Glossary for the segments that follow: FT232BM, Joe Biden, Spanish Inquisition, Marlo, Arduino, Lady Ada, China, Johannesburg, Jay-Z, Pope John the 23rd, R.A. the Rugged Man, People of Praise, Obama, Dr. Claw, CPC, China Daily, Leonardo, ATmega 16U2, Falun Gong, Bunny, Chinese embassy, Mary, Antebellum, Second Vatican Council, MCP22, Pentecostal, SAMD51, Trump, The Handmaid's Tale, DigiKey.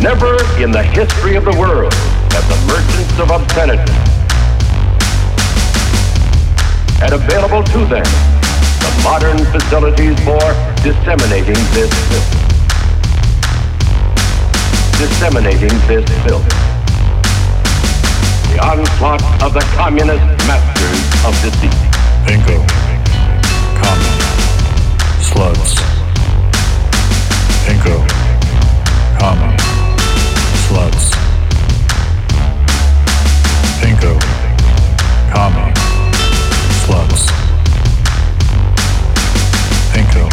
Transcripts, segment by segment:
Never in the history of the world have the merchants of obscenity had available to them the modern facilities for disseminating this filth. The onslaught of the communist masters of deceit. Bingo. Common. Slugs. Bingo. Common. Slugs. Bingo. Common. Slugs. Bingo.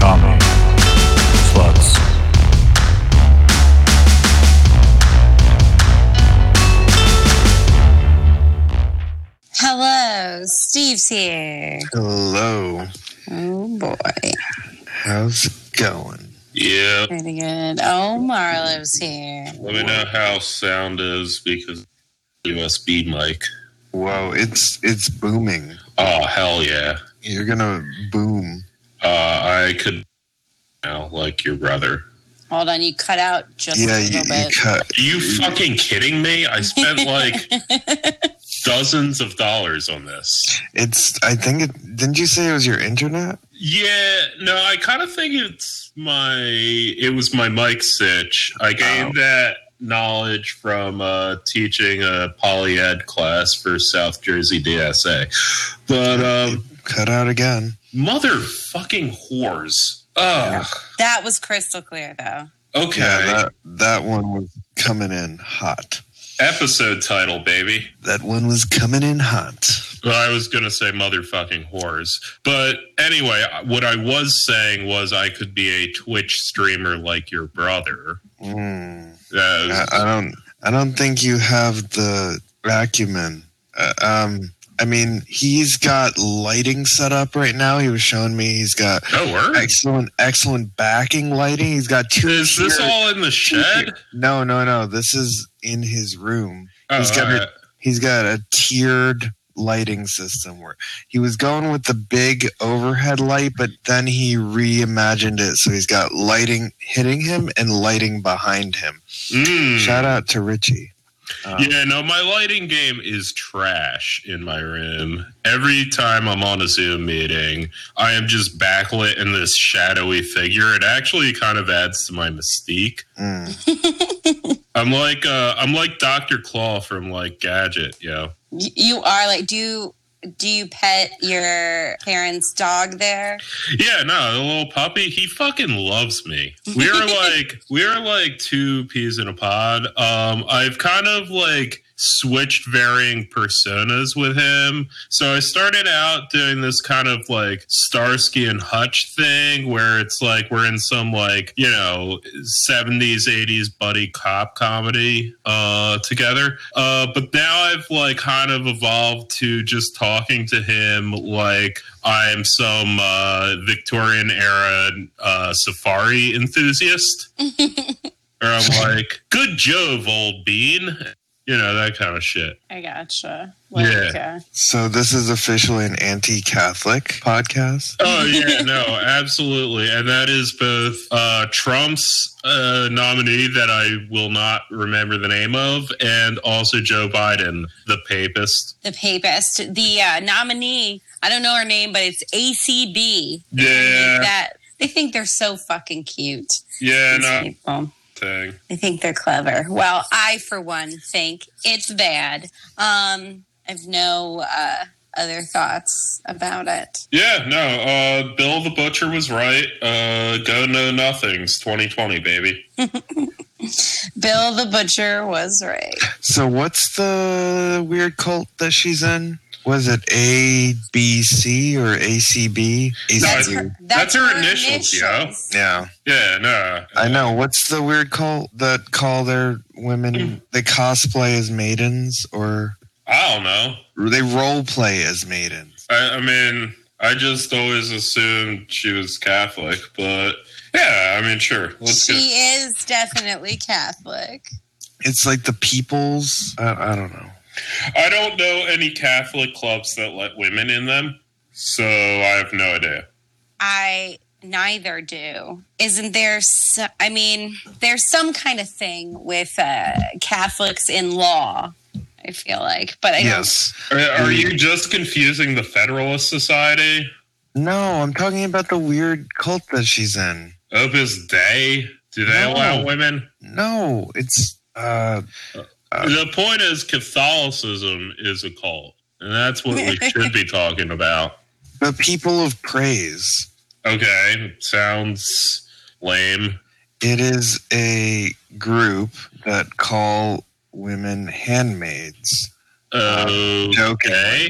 Common. Slugs. Hello, Steve's here. Hello. Oh, boy. How's it going? Yeah. Pretty good. Oh, Marlo's here. Let me know how sound is because USB mic. Whoa, it's booming. Oh, hell yeah. You're gonna boom. I could now, like your brother. Hold on, you cut out just a little bit. Are you fucking kidding me? I spent like dozens of dollars on this. Didn't you say it was your internet? Yeah, no, I kind of think it was my mic sitch. I gained that knowledge from teaching a poly ed class for South Jersey DSA. But cut out again. Motherfucking whores. Oh, that was crystal clear, though. Okay, yeah, that one was coming in hot. Episode title, baby. That one was coming in hot. I was gonna say motherfucking whores, but anyway, what I was saying was I could be a Twitch streamer like your brother. I don't think you have the acumen. I mean, he's got lighting set up right now. He was showing me he's got excellent backing lighting. He's got two. Is this all in the shed? No. This is in his room. He's got a tiered lighting system where he was going with the big overhead light, but then he reimagined it. So he's got lighting hitting him and lighting behind him. Shout out to Richie. My lighting game is trash in my room. Every time I'm on a Zoom meeting, I am just backlit in this shadowy figure. It actually kind of adds to my mystique. I'm like Dr. Claw from like Gadget, yo. You are like, do you pet your parents' dog there? Yeah, no, the little puppy, he fucking loves me. We are like two peas in a pod. I've kind of like switched varying personas with him. So I started out doing this kind of like Starsky and Hutch thing where it's like we're in some like, 70s, 80s buddy cop comedy together. But now I've like kind of evolved to just talking to him like I'm some Victorian era safari enthusiast. Or I'm like, good Jove, old bean. That kind of shit. I gotcha. So this is officially an anti-Catholic podcast? Oh, yeah, no, absolutely. And that is both Trump's nominee that I will not remember the name of, and also Joe Biden, the papist. The nominee, I don't know her name, but it's ACB. Yeah. They think they're so fucking cute. Yeah, no. People. Thing. I think they're clever. Well, I, for one, think it's bad. I've no other thoughts about it. Yeah, no. Bill the Butcher was right. Go no nothings. 2020, baby. Bill the Butcher was right. So what's the weird cult that she's in? Was it ABC or ACB? That's her initials, yo. Yeah. Yeah, no. I know. What's the weird cult that call their women, they cosplay as maidens or? I don't know. They role play as maidens. I mean, I just always assumed she was Catholic, but yeah, I mean, sure. She is definitely Catholic. It's like the people's, I don't know. I don't know any Catholic clubs that let women in them, so I have no idea. I neither do. Isn't there, I mean, there's some kind of thing with Catholics in law, I feel like. But I yes. Are you just confusing the Federalist Society? No, I'm talking about the weird cult that she's in. Opus Dei? Do they allow women? No, it's... the point is Catholicism is a cult. And that's what we should be talking about. The People of Praise. Okay, sounds lame. It is a group that call women handmaids. Okay.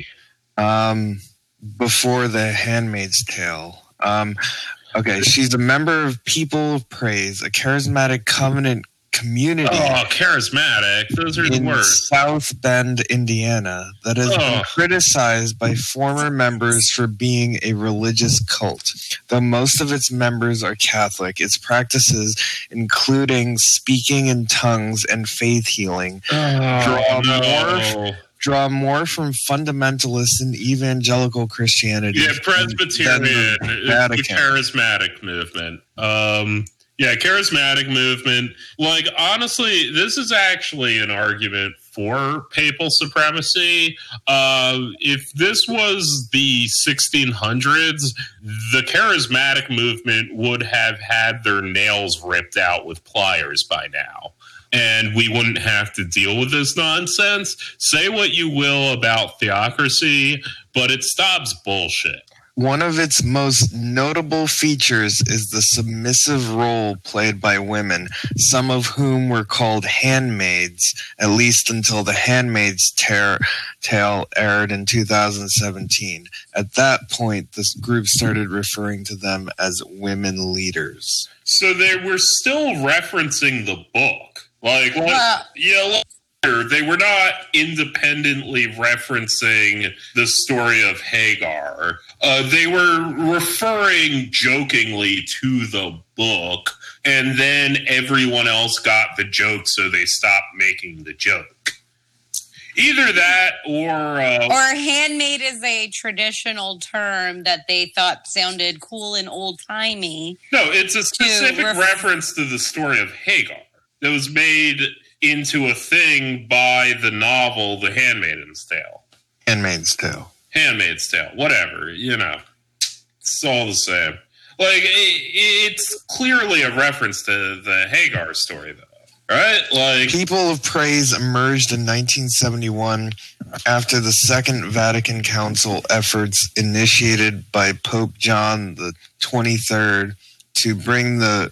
Before The Handmaid's Tale. Okay, she's a member of People of Praise, a charismatic covenant community. Oh, charismatic. Those are the worst. South Bend, Indiana, that has been criticized by former members for being a religious cult. Though most of its members are Catholic, its practices, including speaking in tongues and faith healing, draw more from fundamentalist and evangelical Christianity. Yeah, Presbyterian is the charismatic movement. Yeah, charismatic movement. Like, honestly, this is actually an argument for papal supremacy. If this was the 1600s, the charismatic movement would have had their nails ripped out with pliers by now. And we wouldn't have to deal with this nonsense. Say what you will about theocracy, but it stops bullshit. One of its most notable features is the submissive role played by women, some of whom were called handmaids, at least until The Handmaid's Tale aired in 2017. At that point, this group started referring to them as women leaders. So they were still referencing the book. Like, they were not independently referencing the story of Hagar. They were referring jokingly to the book, and then everyone else got the joke, so they stopped making the joke. Either that or handmade is a traditional term that they thought sounded cool and old-timey. No, it's a specific reference to the story of Hagar that was made into a thing by the novel The Handmaid's Tale. Handmaid's Tale, whatever, you know. It's all the same. Like, it's clearly a reference to the Hagar story, though, right? Like, People of Praise emerged in 1971 after the Second Vatican Council efforts initiated by Pope John the 23rd to bring the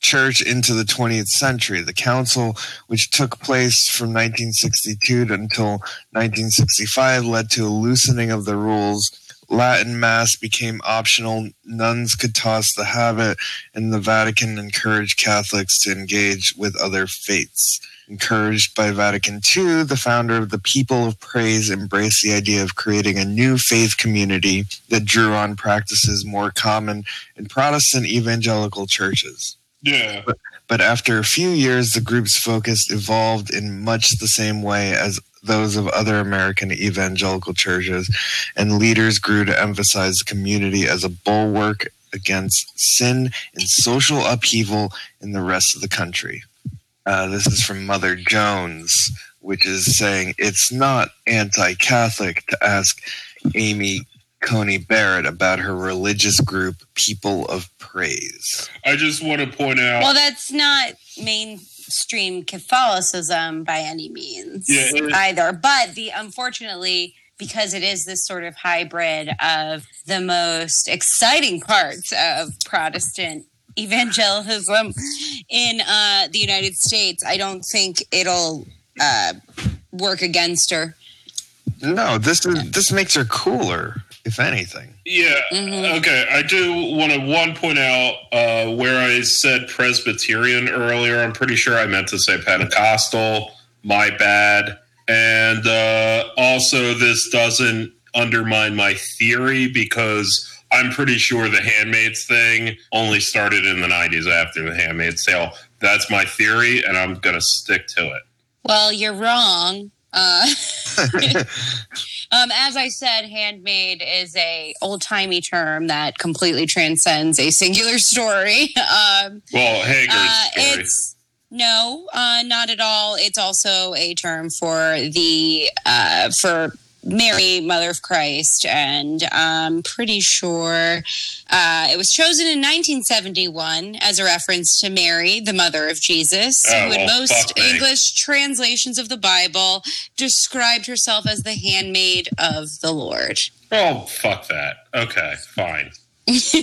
Church into the 20th century. The council, which took place from 1962 until 1965, led to a loosening of the rules. Latin Mass became optional. Nuns could toss the habit, and the Vatican encouraged Catholics to engage with other faiths. Encouraged by Vatican II, the founder of the People of Praise embraced the idea of creating a new faith community that drew on practices more common in Protestant evangelical churches. Yeah. But after a few years, the group's focus evolved in much the same way as those of other American evangelical churches, and leaders grew to emphasize the community as a bulwark against sin and social upheaval in the rest of the country. This is from Mother Jones, which is saying it's not anti-Catholic to ask Amy Coney Barrett about her religious group, People of Praise. I just want to point out... Well, that's not mainstream Catholicism by any means either. But unfortunately, because it is this sort of hybrid of the most exciting parts of Protestant evangelism in the United States, I don't think it'll work against her. No, this makes her cooler, if anything. Yeah, okay. I do want to point out where I said Presbyterian earlier. I'm pretty sure I meant to say Pentecostal. My bad. And also, this doesn't undermine my theory, because I'm pretty sure the Handmaid's thing only started in the 90s after The Handmaid's Tale. That's my theory, and I'm going to stick to it. Well, you're wrong. As I said, handmade is a old-timey term that completely transcends a singular story. Hagar's story. Not at all. It's also a term for the for Mary, Mother of Christ, and I'm pretty sure it was chosen in 1971 as a reference to Mary, the mother of Jesus, who in most English translations of the Bible described herself as the handmaid of the Lord. Oh, fuck that. Okay, fine. So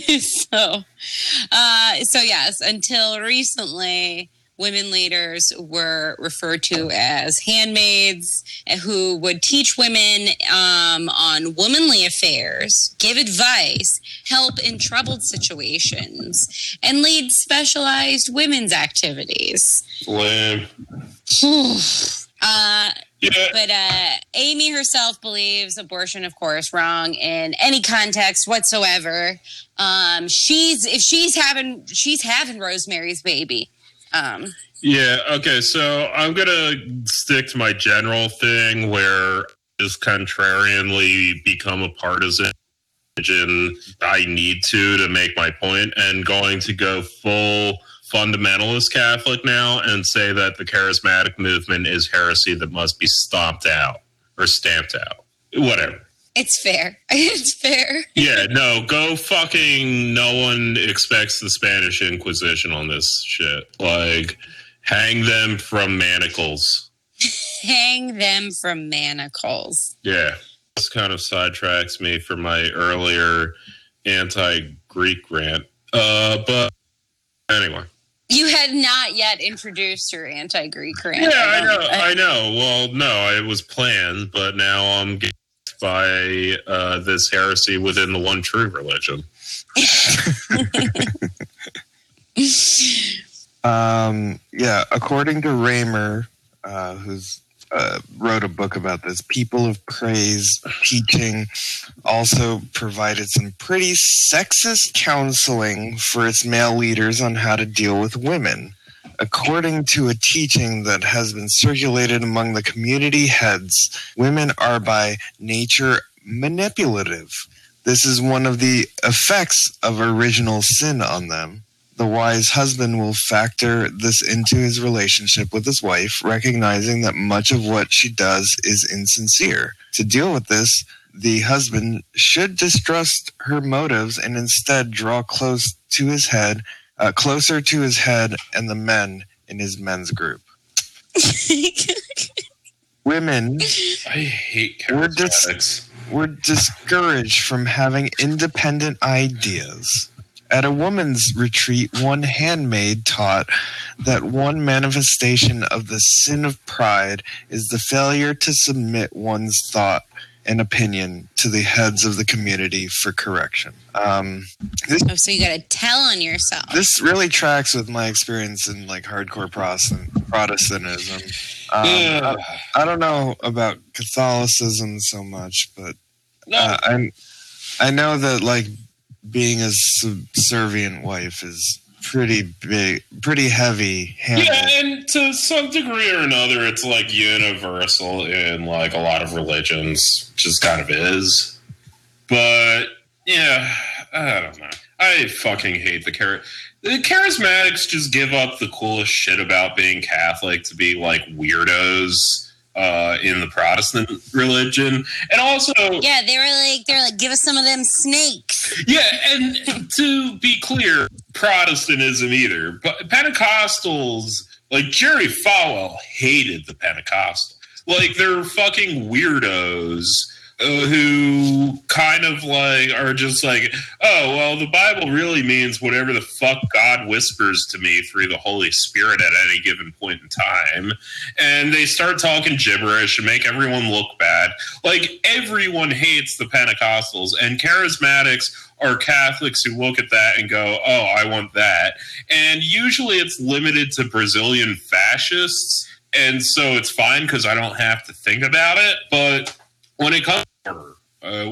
yes, until recently, women leaders were referred to as handmaids who would teach women on womanly affairs, give advice, help in troubled situations, and lead specialized women's activities. Lame. Yeah. But Amy herself believes abortion, of course, wrong in any context whatsoever. She's having Rosemary's Baby. So I'm gonna stick to my general thing where I just contrarianly become a partisan and I need to make my point, and going to go full fundamentalist Catholic now and say that the charismatic movement is heresy that must be stomped out or stamped out. Whatever. It's fair. It's fair. Yeah, no, go fucking, no one expects the Spanish Inquisition on this shit. Like, hang them from manacles. Hang them from manacles. Yeah. This kind of sidetracks me from my earlier anti-Greek rant. But anyway. You had not yet introduced your anti-Greek rant. Yeah, I know. Well, no, it was planned, but now I'm getting by this heresy within the one true religion. According to Raymer, who's wrote a book about this, People of Praise teaching also provided some pretty sexist counseling for its male leaders on how to deal with women, according to a teaching that has been circulated among the community heads. Women are by nature manipulative. This is one of the effects of original sin on them. The wise husband will factor this into his relationship with his wife, recognizing that much of what she does is insincere. To deal with this, the husband should distrust her motives and instead draw closer to his head and the men in his men's group. Women were discouraged from having independent ideas. At a woman's retreat, one handmaid taught that one manifestation of the sin of pride is the failure to submit one's thought and opinion to the heads of the community for correction. So you got to tell on yourself. This really tracks with my experience in like hardcore Protestantism. I don't know about Catholicism so much, but I know that like being a subservient wife is pretty big, pretty heavy-handed. Yeah, and to some degree or another, it's like universal in like a lot of religions, just kind of is. But yeah, I don't know. I fucking hate the charismatics. Just give up the coolest shit about being Catholic to be like weirdos in the Protestant religion. And also, yeah, they're like, give us some of them snakes. Yeah, and to be clear, Protestantism either, but Pentecostals, like Jerry Falwell hated the Pentecostals. Like, they're fucking weirdos who kind of like are just like, oh, well, the Bible really means whatever the fuck God whispers to me through the Holy Spirit at any given point in time. And they start talking gibberish and make everyone look bad. Like, everyone hates the Pentecostals, and charismatics are Catholics who look at that and go, oh, I want that. And usually it's limited to Brazilian fascists. And so it's fine because I don't have to think about it. But when it comes to order,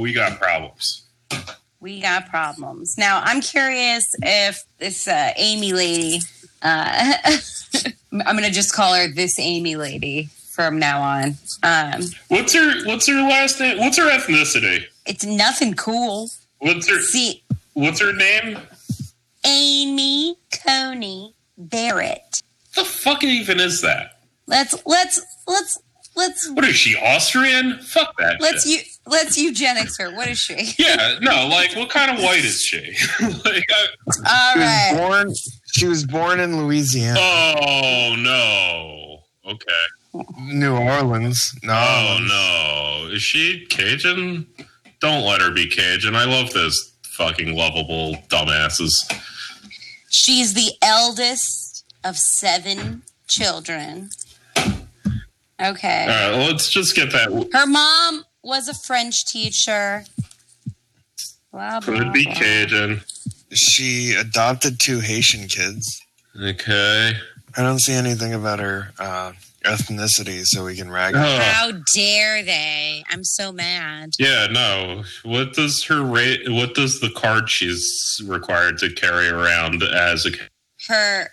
we got problems. Now, I'm curious if this Amy lady, I'm going to just call her this Amy lady. from now on. What's her last name? What's her ethnicity? It's nothing cool. What's her name? Amy Coney Barrett. What the fuck even is that? Let's. What is she, Austrian? Fuck that. Let's eugenics her. What is she? Yeah, no, like what kind of white is she? Like, all right. She was born in Louisiana. Oh no. Okay. New Orleans. No. Oh no. Is she Cajun? Don't let her be Cajun. I love those fucking lovable dumbasses. She's the eldest of 7 children. Okay. All right, well, let's just get that. Her mom was a French teacher. Blah, blah, could be Cajun. She adopted 2 Haitian kids. Okay. I don't see anything about her ethnicity, so we can rag on her. How dare they? I'm so mad. Yeah, no. What does the card she's required to carry around as a... Her...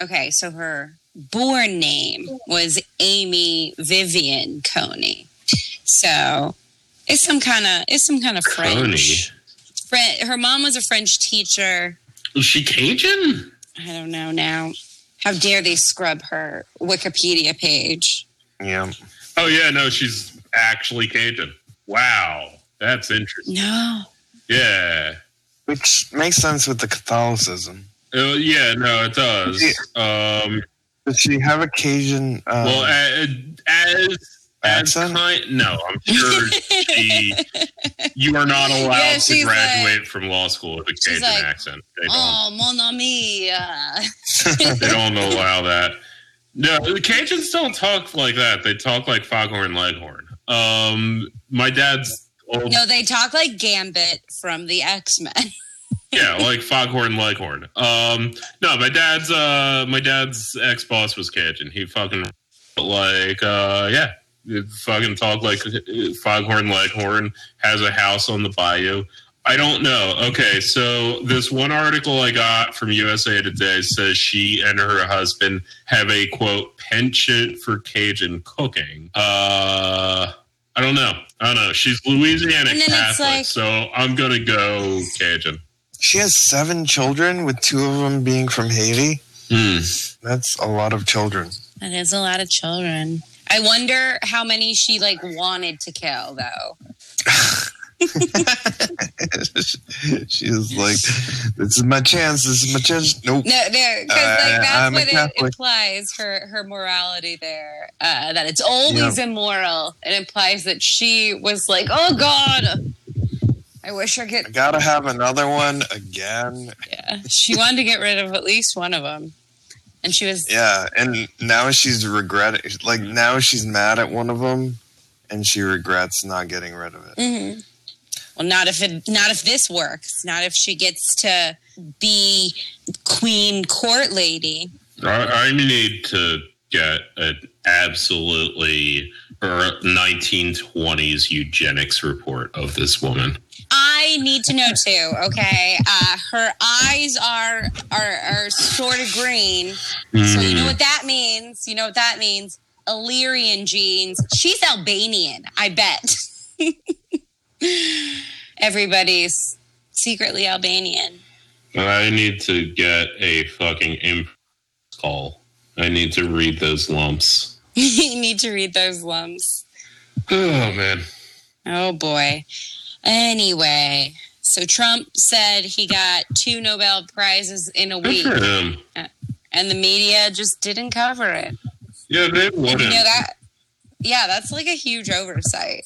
Okay, so her... born name was Amy Vivian Coney, so it's some kind of French. Her mom was a French teacher. Is she Cajun? I don't know now. How dare they scrub her Wikipedia page? Yeah. Oh yeah, no, she's actually Cajun. Wow, that's interesting. No. Yeah. Which makes sense with the Catholicism. Yeah, no, it does. Yeah. Does she have a Cajun? As kind, no, I'm sure she. You are not allowed to graduate from law school with a Cajun accent. They don't, mon ami. They don't allow that. No, the Cajuns don't talk like that. They talk like Foghorn Leghorn. My dad's. No, they talk like Gambit from the X-Men. Yeah, like Foghorn Leghorn. No, my dad's ex-boss was Cajun. He fucking fucking talked like Foghorn Leghorn, has a house on the bayou. I don't know. Okay, so this one article I got from USA Today says she and her husband have a, quote, penchant for Cajun cooking. I don't know. She's Louisiana Catholic, so I'm going to go Cajun. She has 7 children, with 2 of them being from Haiti. Mm. That's a lot of children. That is a lot of children. I wonder how many she wanted to kill, though. She was like, "This is my chance. This is my chance." Nope. No, because that's what it implies. Her morality there, that it's always immoral. It implies that she was like, "Oh God. I wish I gotta have another one again." Yeah, she wanted to get rid of at least one of them, and she was. Yeah, and now she's regretting. Like now she's mad at one of them, and she regrets not getting rid of it. Mm-hmm. Well, not if this works. Not if she gets to be Queen Court Lady. I need to get an absolutely 1920s eugenics report of this woman. I need to know too. Okay, her eyes are sort of green, so you know what that means. Illyrian genes. She's Albanian, I bet. Everybody's secretly Albanian. I need to get a fucking call. I need to read those lumps. You need to read those lumps. Oh man. Oh boy. Anyway, so Trump said he got 2 Nobel Prizes in a week. Good for him. And the media just didn't cover it. Yeah, they wouldn't. That's like a huge oversight.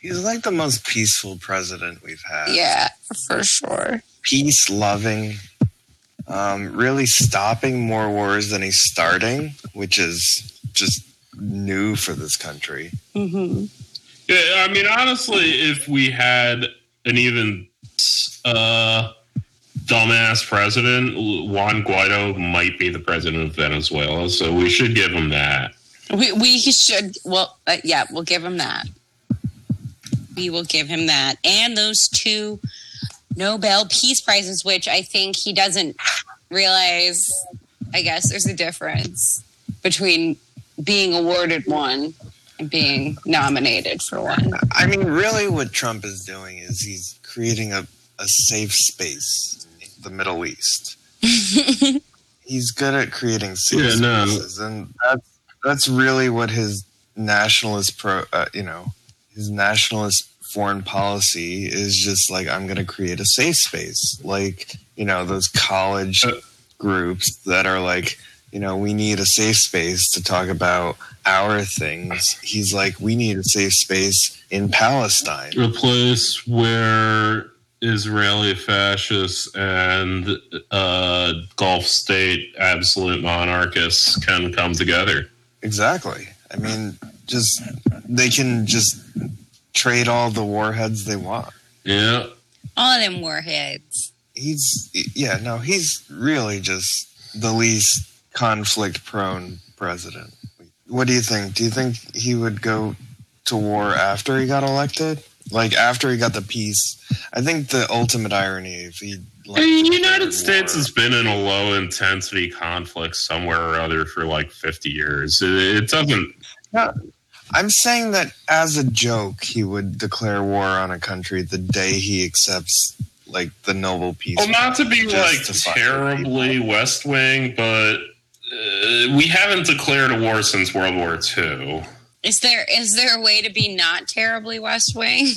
He's like the most peaceful president we've had. Yeah, for sure. Peace-loving. Really stopping more wars than he's starting, which is just new for this country. Mm-hmm. Yeah, I mean, honestly, if we had an even dumbass president, Juan Guaido might be the president of Venezuela, so we should give him that. We should. Well, yeah, we'll give him that. We will give him that. And those 2 Nobel Peace Prizes, which I think he doesn't realize, I guess, there's a difference between being awarded one and being nominated for one. I mean, really what Trump is doing is he's creating a safe space in the Middle East. He's good at creating safe spaces. And that's really what his nationalist his nationalist foreign policy is, just like, I'm going to create a safe space. Like, you know, those college groups that are like, you know, we need a safe space to talk about our things. He's like, we need a safe space in Palestine. A place where Israeli fascists and Gulf state absolute monarchists can come together. Exactly. I mean, just they can just trade all the warheads they want. Yeah. All them warheads. He's really just the least conflict-prone president. What do you think? Do you think he would go to war after he got elected? Like, after he got the peace? I think the ultimate irony, if he... Like, the United States has been in a low-intensity conflict somewhere or other for, like, 50 years. It doesn't... No, I'm saying that as a joke, he would declare war on a country the day he accepts, like, the Nobel Peace Prize. Well, not to be, like, terribly West Wing, but we haven't declared a war since World War II. Is there a way to be not terribly West Wing?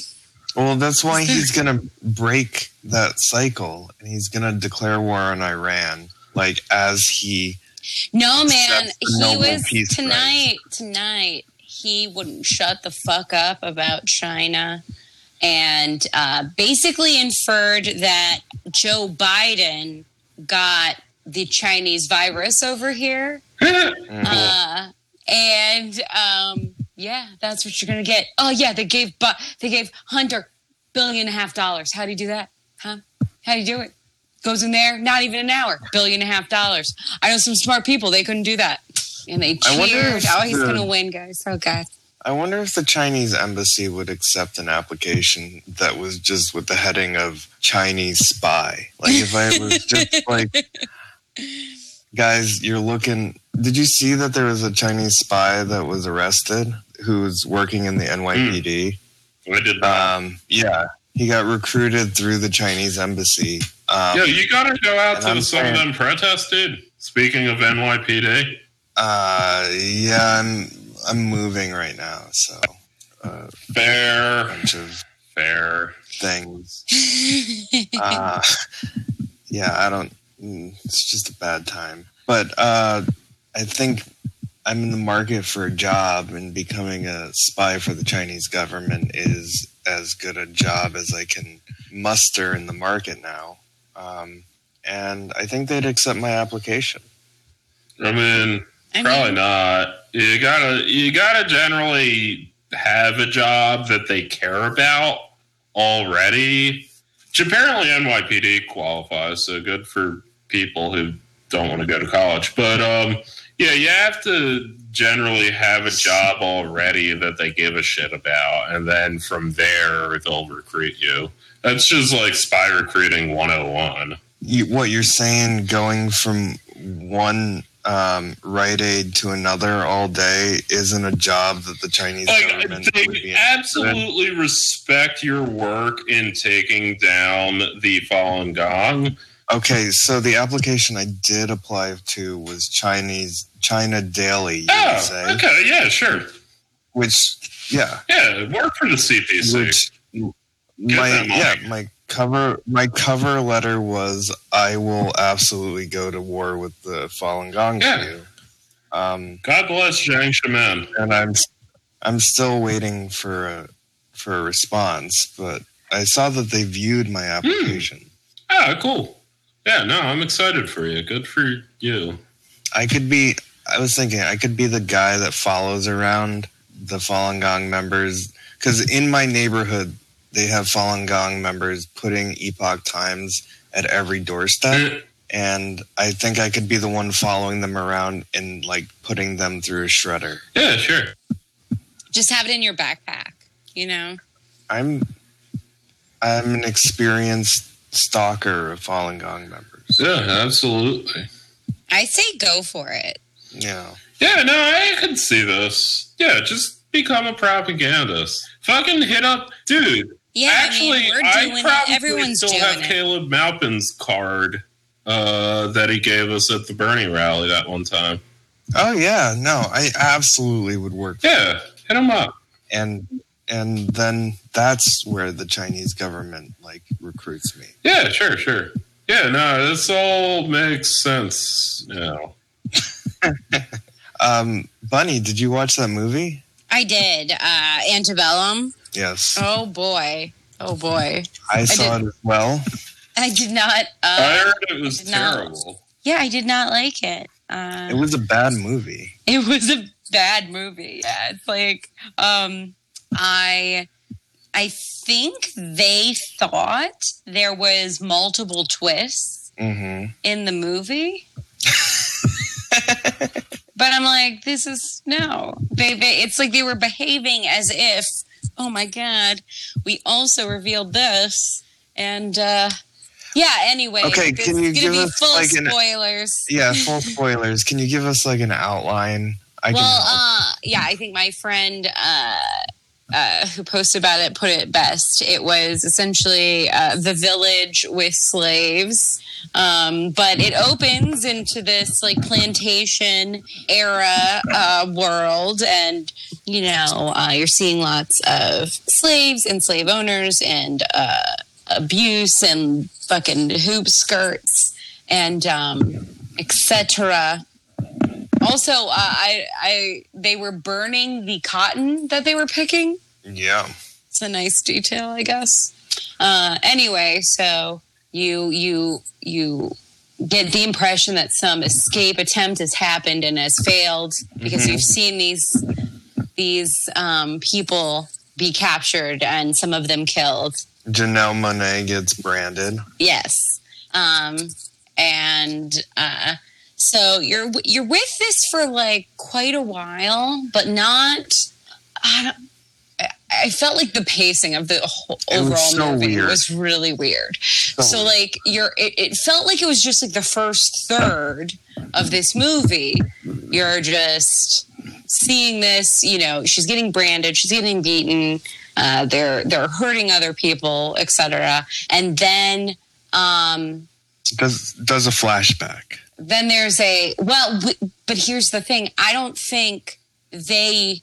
Well, that's why he's going to break that cycle, and he's going to declare war on Iran, like, as he... No, man, he was... Tonight, he wouldn't shut the fuck up about China, and basically inferred that Joe Biden got the Chinese virus over here. That's what you're going to get. Oh, yeah, they gave Hunter $1.5 billion. How do you do that? Huh? How do you do it? Goes in there, not even an hour, $1.5 billion. I know some smart people, they couldn't do that. And they cheered. Oh, he's going to win, guys. Oh, God. I wonder if the Chinese embassy would accept an application that was just with the heading of Chinese spy. Like, if I was just like... Guys, you're looking... Did you see that there was a Chinese spy that was arrested who's working in the NYPD? I did not. Yeah. He got recruited through the Chinese embassy. You gotta go out to some of them protests, dude. Speaking of NYPD. I'm moving right now, so... fair. Bunch of fair things. I don't... It's just a bad time. But I think I'm in the market for a job, and becoming a spy for the Chinese government is as good a job as I can muster in the market now. And I think they'd accept my application. I mean, probably not. You gotta generally have a job that they care about already. Which apparently NYPD qualifies, so good for people who don't want to go to college. But, you have to generally have a job already that they give a shit about, and then from there, they'll recruit you. That's just like spy recruiting 101. What you're saying, going from one Rite Aid to another all day isn't a job that the Chinese government would be absolutely in. Respect your work in taking down the Falun Gong. Okay, so the application I did apply to was China Daily. You would say. Okay, yeah, sure. Which, yeah, work for the CPC. Which my cover letter was, I will absolutely go to war with the Falun Gong for you. God bless Jiang Shimen. And I'm still waiting for a response, but I saw that they viewed my application. Ah, cool. Yeah, no, I'm excited for you. Good for you. I was thinking I could be the guy that follows around the Falun Gong members, because in my neighborhood, they have Falun Gong members putting Epoch Times at every doorstep. And I think I could be the one following them around and, like, putting them through a shredder. Yeah, sure. Just have it in your backpack, you know? I'm an experienced stalker of Falun Gong members. Yeah, absolutely. I say go for it. Yeah. Yeah, no, I can see this. Yeah, just become a propagandist. Fucking hit up, dude. Yeah, actually, I mean, I probably still have Caleb Maupin's card that he gave us at the Bernie rally that one time. Oh yeah, no, I absolutely would work. Yeah, hit him up, and then that's where the Chinese government like recruits me. Yeah, sure, sure. Yeah, no, this all makes sense now. Bunny, did you watch that movie? I did. Antebellum. Yes. Oh boy. Oh boy. I saw it as well. I did not. I heard it was terrible. Not. Yeah, I did not like it. It was a bad movie. It was a bad movie. Yeah, it's like I think they thought there was multiple twists in the movie. But I'm like, this is no. It's like they were behaving as if, oh my God, we also revealed this, and yeah. Anyway, okay. Can you give us full like spoilers? Yeah, full spoilers. Can you give us like an outline? Yeah. I think my friend who posted about it put it best. It was essentially The Village with slaves. But it opens into this like plantation era world, and you know you're seeing lots of slaves and slave owners and abuse and fucking hoop skirts and etc. Also, they were burning the cotton that they were picking. Yeah, it's a nice detail, I guess. Anyway, so. You get the impression that some escape attempt has happened and has failed because you've seen these people be captured and some of them killed. Janelle Monáe gets branded. Yes, so you're with this for like quite a while, but not. I felt like the pacing of the whole overall movie was really weird. So like it felt like it was just like the first third of this movie. You're just seeing this, you know, she's getting branded, she's getting beaten, they're hurting other people, etc. And then does a flashback. Then there's but here's the thing. I don't think they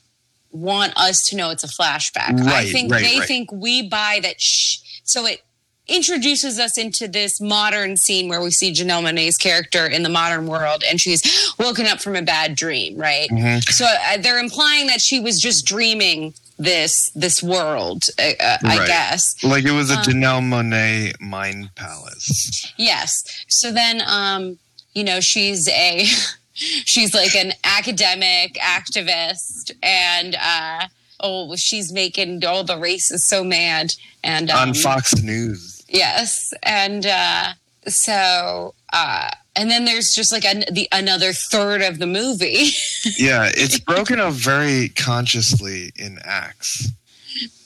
want us to know it's a flashback. I think they think we buy that. So it introduces us into this modern scene where we see Janelle Monáe's character in the modern world, and she's woken up from a bad dream, right? So they're implying that she was just dreaming this world, I guess. Like it was a Janelle Monáe mind palace. Yes. So then, you know, she's like an academic activist, and she's making all the racists so mad. And on Fox News, yes, and and then there's just like another third of the movie. Yeah, it's broken up very consciously in acts.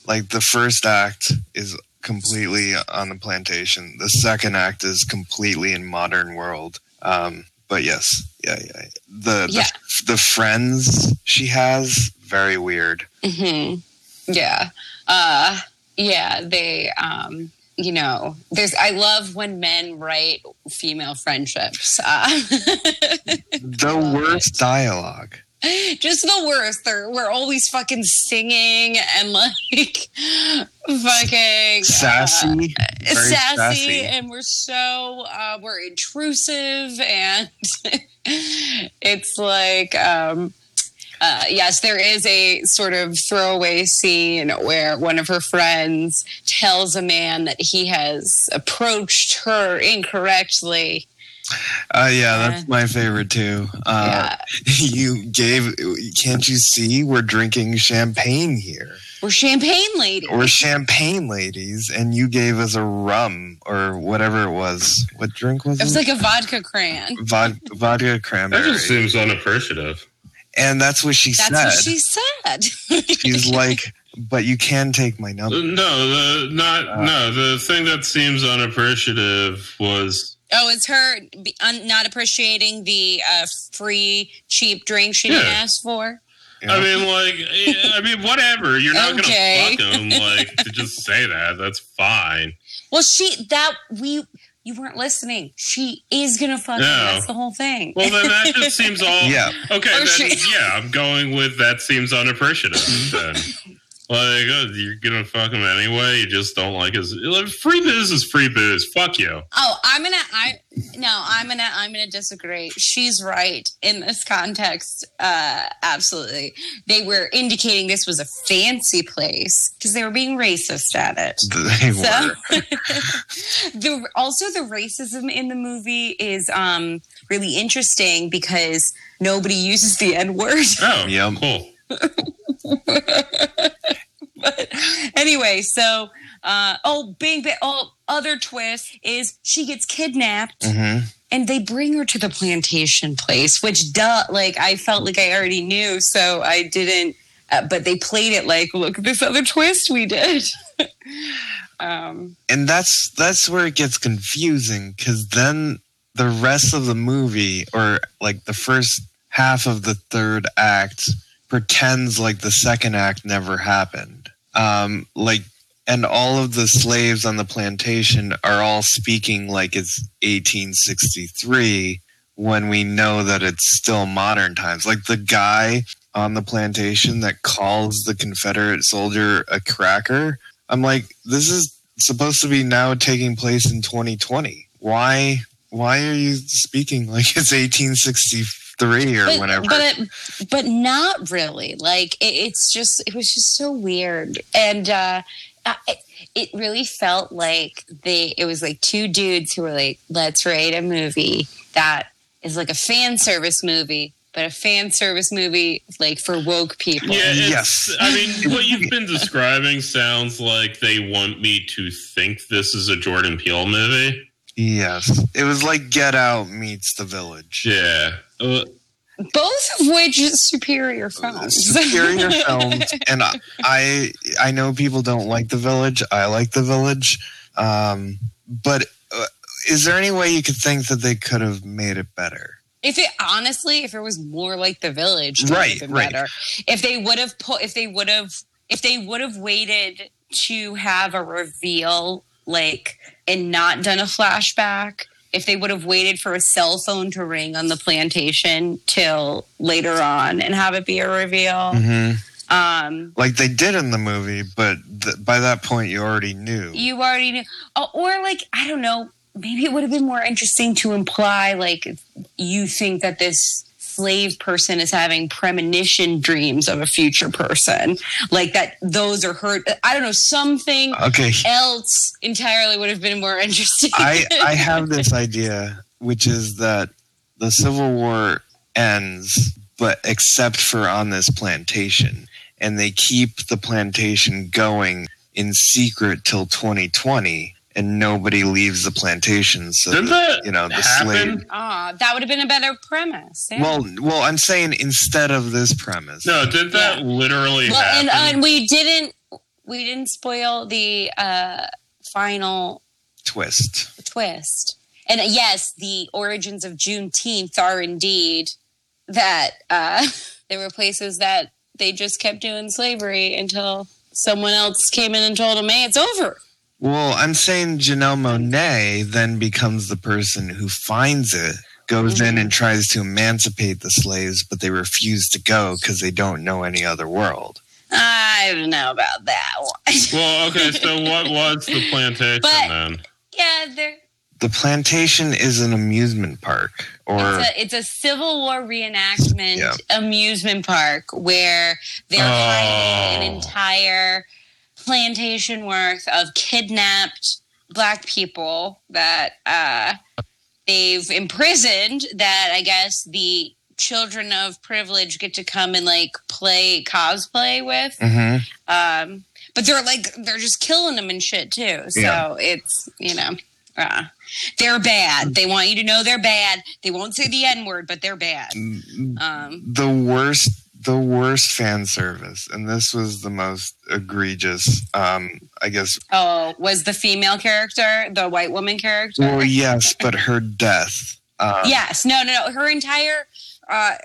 Like the first act is completely on the plantation. The second act is completely in modern world. But yes, yeah. The friends she has, very weird. Yeah. Yeah, they, you know, I love when men write female friendships. The worst dialogue. Just the worst. We're always fucking singing and like fucking sassy, and we're so we're intrusive, and it's like yes, there is a sort of throwaway scene where one of her friends tells a man that he has approached her incorrectly. Yeah, that's my favorite too. Can't you see we're drinking champagne here? We're champagne ladies. And you gave us a rum or whatever it was. What drink was it? It was like a vodka cran. Vodka cranberry. That just seems unappreciative. And that's what she said. That's what she said. She's like, but you can take my number. No, the thing that seems unappreciative was Oh, it's her not appreciating the free, cheap drink she didn't ask for. Yeah. I mean, whatever. You're not gonna fuck him. Like, to just say that, that's fine. Well, you weren't listening. She is gonna fuck him. That's the whole thing. Well, then that just seems all okay. Then, I'm going with that seems unappreciative. Then. Like, you're gonna fuck him anyway. You just don't like his free booze is free booze. Fuck you. Oh, I'm gonna disagree. She's right in this context. Absolutely, they were indicating this was a fancy place because they were being racist at it. They were. Also, the racism in the movie is really interesting because nobody uses the N-word. Oh, yeah, cool. But anyway, so other twist is she gets kidnapped and they bring her to the plantation place, which I felt like I already knew, so I didn't, but they played it like, look at this other twist we did. And that's where it gets confusing, because then the rest of the movie, or like the first half of the third act, pretends like the second act never happened. And all of the slaves on the plantation are all speaking like it's 1863 when we know that it's still modern times. Like the guy on the plantation that calls the Confederate soldier a cracker. I'm like, this is supposed to be now taking place in 2020. Why are you speaking like it's 1864? Whatever. But not really. Like, it was just so weird. And it really felt like it was like two dudes who were like, let's write a movie that is like a fan service movie, but a fan service movie like for woke people. Yeah, yes. I mean, what you've been describing sounds like they want me to think this is a Jordan Peele movie. Yes. It was like Get Out meets The Village. Yeah. Both of which is superior films. Superior films. And I know people don't like The Village. I like The Village. But is there any way you could think that they could have made it better? If it was more like The Village, right. Better. If they would have waited to have a reveal, like, and not done a flashback, if they would have waited for a cell phone to ring on the plantation till later on and have it be a reveal. Mm-hmm. Like they did in the movie, but by that point you already knew. Or like, I don't know, maybe it would have been more interesting to imply like you think that this slave person is having premonition dreams of a future person, like that those are her. I don't know, something else entirely would have been more interesting. I have this idea, which is that the Civil War ends, but except for on this plantation, and they keep the plantation going in secret till 2020. And nobody leaves the plantation, so the slave. That would have been a better premise. Yeah. Well, I'm saying instead of this premise. No, did that literally happen? And we didn't spoil the final twist. And yes, the origins of Juneteenth are indeed that there were places that they just kept doing slavery until someone else came in and told them, "Hey, it's over." Well, I'm saying Janelle Monáe then becomes the person who finds it, goes in and tries to emancipate the slaves, but they refuse to go because they don't know any other world. I don't know about that one. Well, okay, so what was the plantation then? Yeah, the plantation is an amusement park. It's a Civil War reenactment amusement park where they're hiding an entire plantation worth of kidnapped black people that they've imprisoned, that I guess the children of privilege get to come and like play cosplay with. Mm-hmm. But they're just killing them and shit too. So it's, they're bad. They want you to know they're bad. They won't say the N-word, but they're bad. The worst the worst fan service, and this was the most egregious. I guess. Oh, was the female character the white woman character? Well, yes, but her death. Yes, no. Her entire,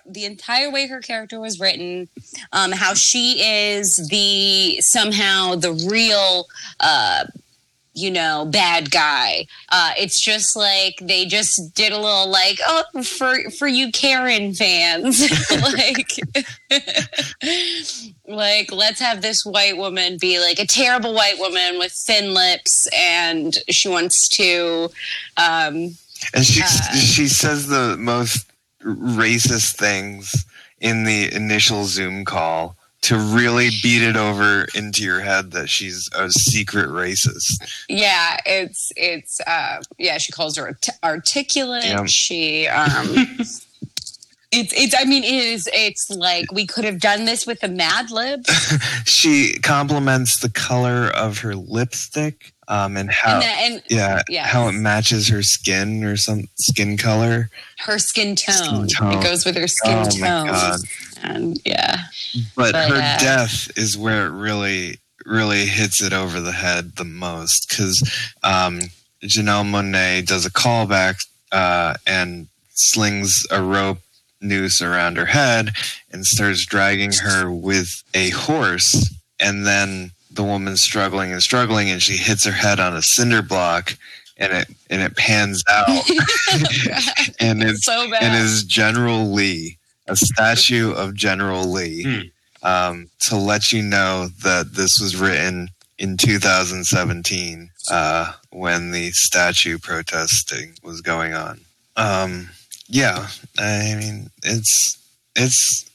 the entire way her character was written, how she is the somehow the real, bad guy. It's just like they just did a little like, oh, for you Karen fans, like let's have this white woman be like a terrible white woman with thin lips, and she wants to. And she says the most racist things in the initial Zoom call to really beat it over into your head that she's a secret racist. Yeah, it's she calls her articulate. Yeah. She it's like we could have done this with the Mad Libs. She compliments the color of her lipstick. And how how it matches her skin or some skin color. Her skin tone. It goes with her skin tone. My God. And yeah. But her death is where it really, really hits it over the head the most, because Janelle Monáe does a callback and slings a rope noose around her head and starts dragging her with a horse, and then the woman's struggling, and she hits her head on a cinder block, and it pans out, and it's so bad. And is General Lee, a statue of General Lee, to let you know that this was written in 2017 when the statue protesting was going on. I mean it's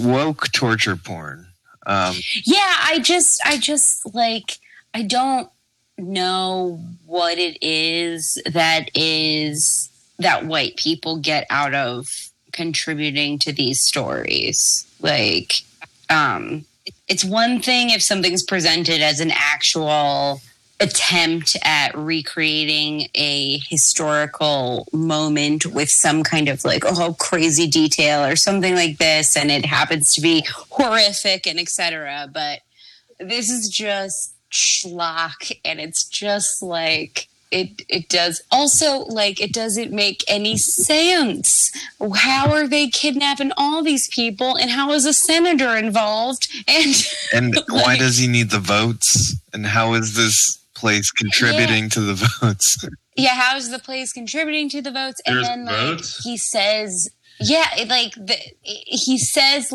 woke torture porn. I just like, I don't know what it is that white people get out of contributing to these stories. Like, it's one thing if something's presented as an actual attempt at recreating a historical moment with some kind of like, oh, crazy detail or something like this, and it happens to be horrific and etc. But this is just schlock, and it's just like it does also, like, it doesn't make any sense. How are they kidnapping all these people, and how is a senator involved, and like, why does he need the votes, and how is this place contributing to the votes? Yeah, how is the place contributing to the votes? And there's then, like, votes? He says,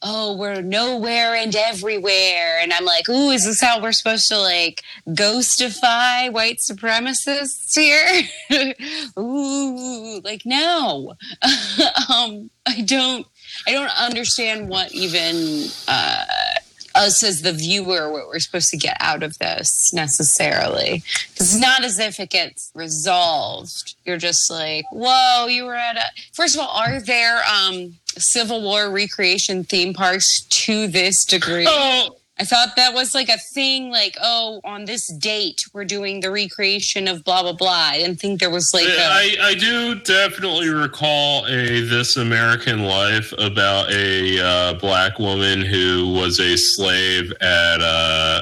oh, we're nowhere and everywhere. And I'm like, ooh, is this how we're supposed to, like, ghostify white supremacists here? Ooh, like, no. I don't understand what even us as the viewer, what we're supposed to get out of this necessarily. Because it's not as if it gets resolved. You're just like, whoa, you were at a... First of all, are there Civil War recreation theme parks to this degree? Oh. I thought that was like a thing, like, oh, on this date, we're doing the recreation of blah, blah, blah. I didn't think there was like... I do definitely recall a This American Life about a black woman who was a slave at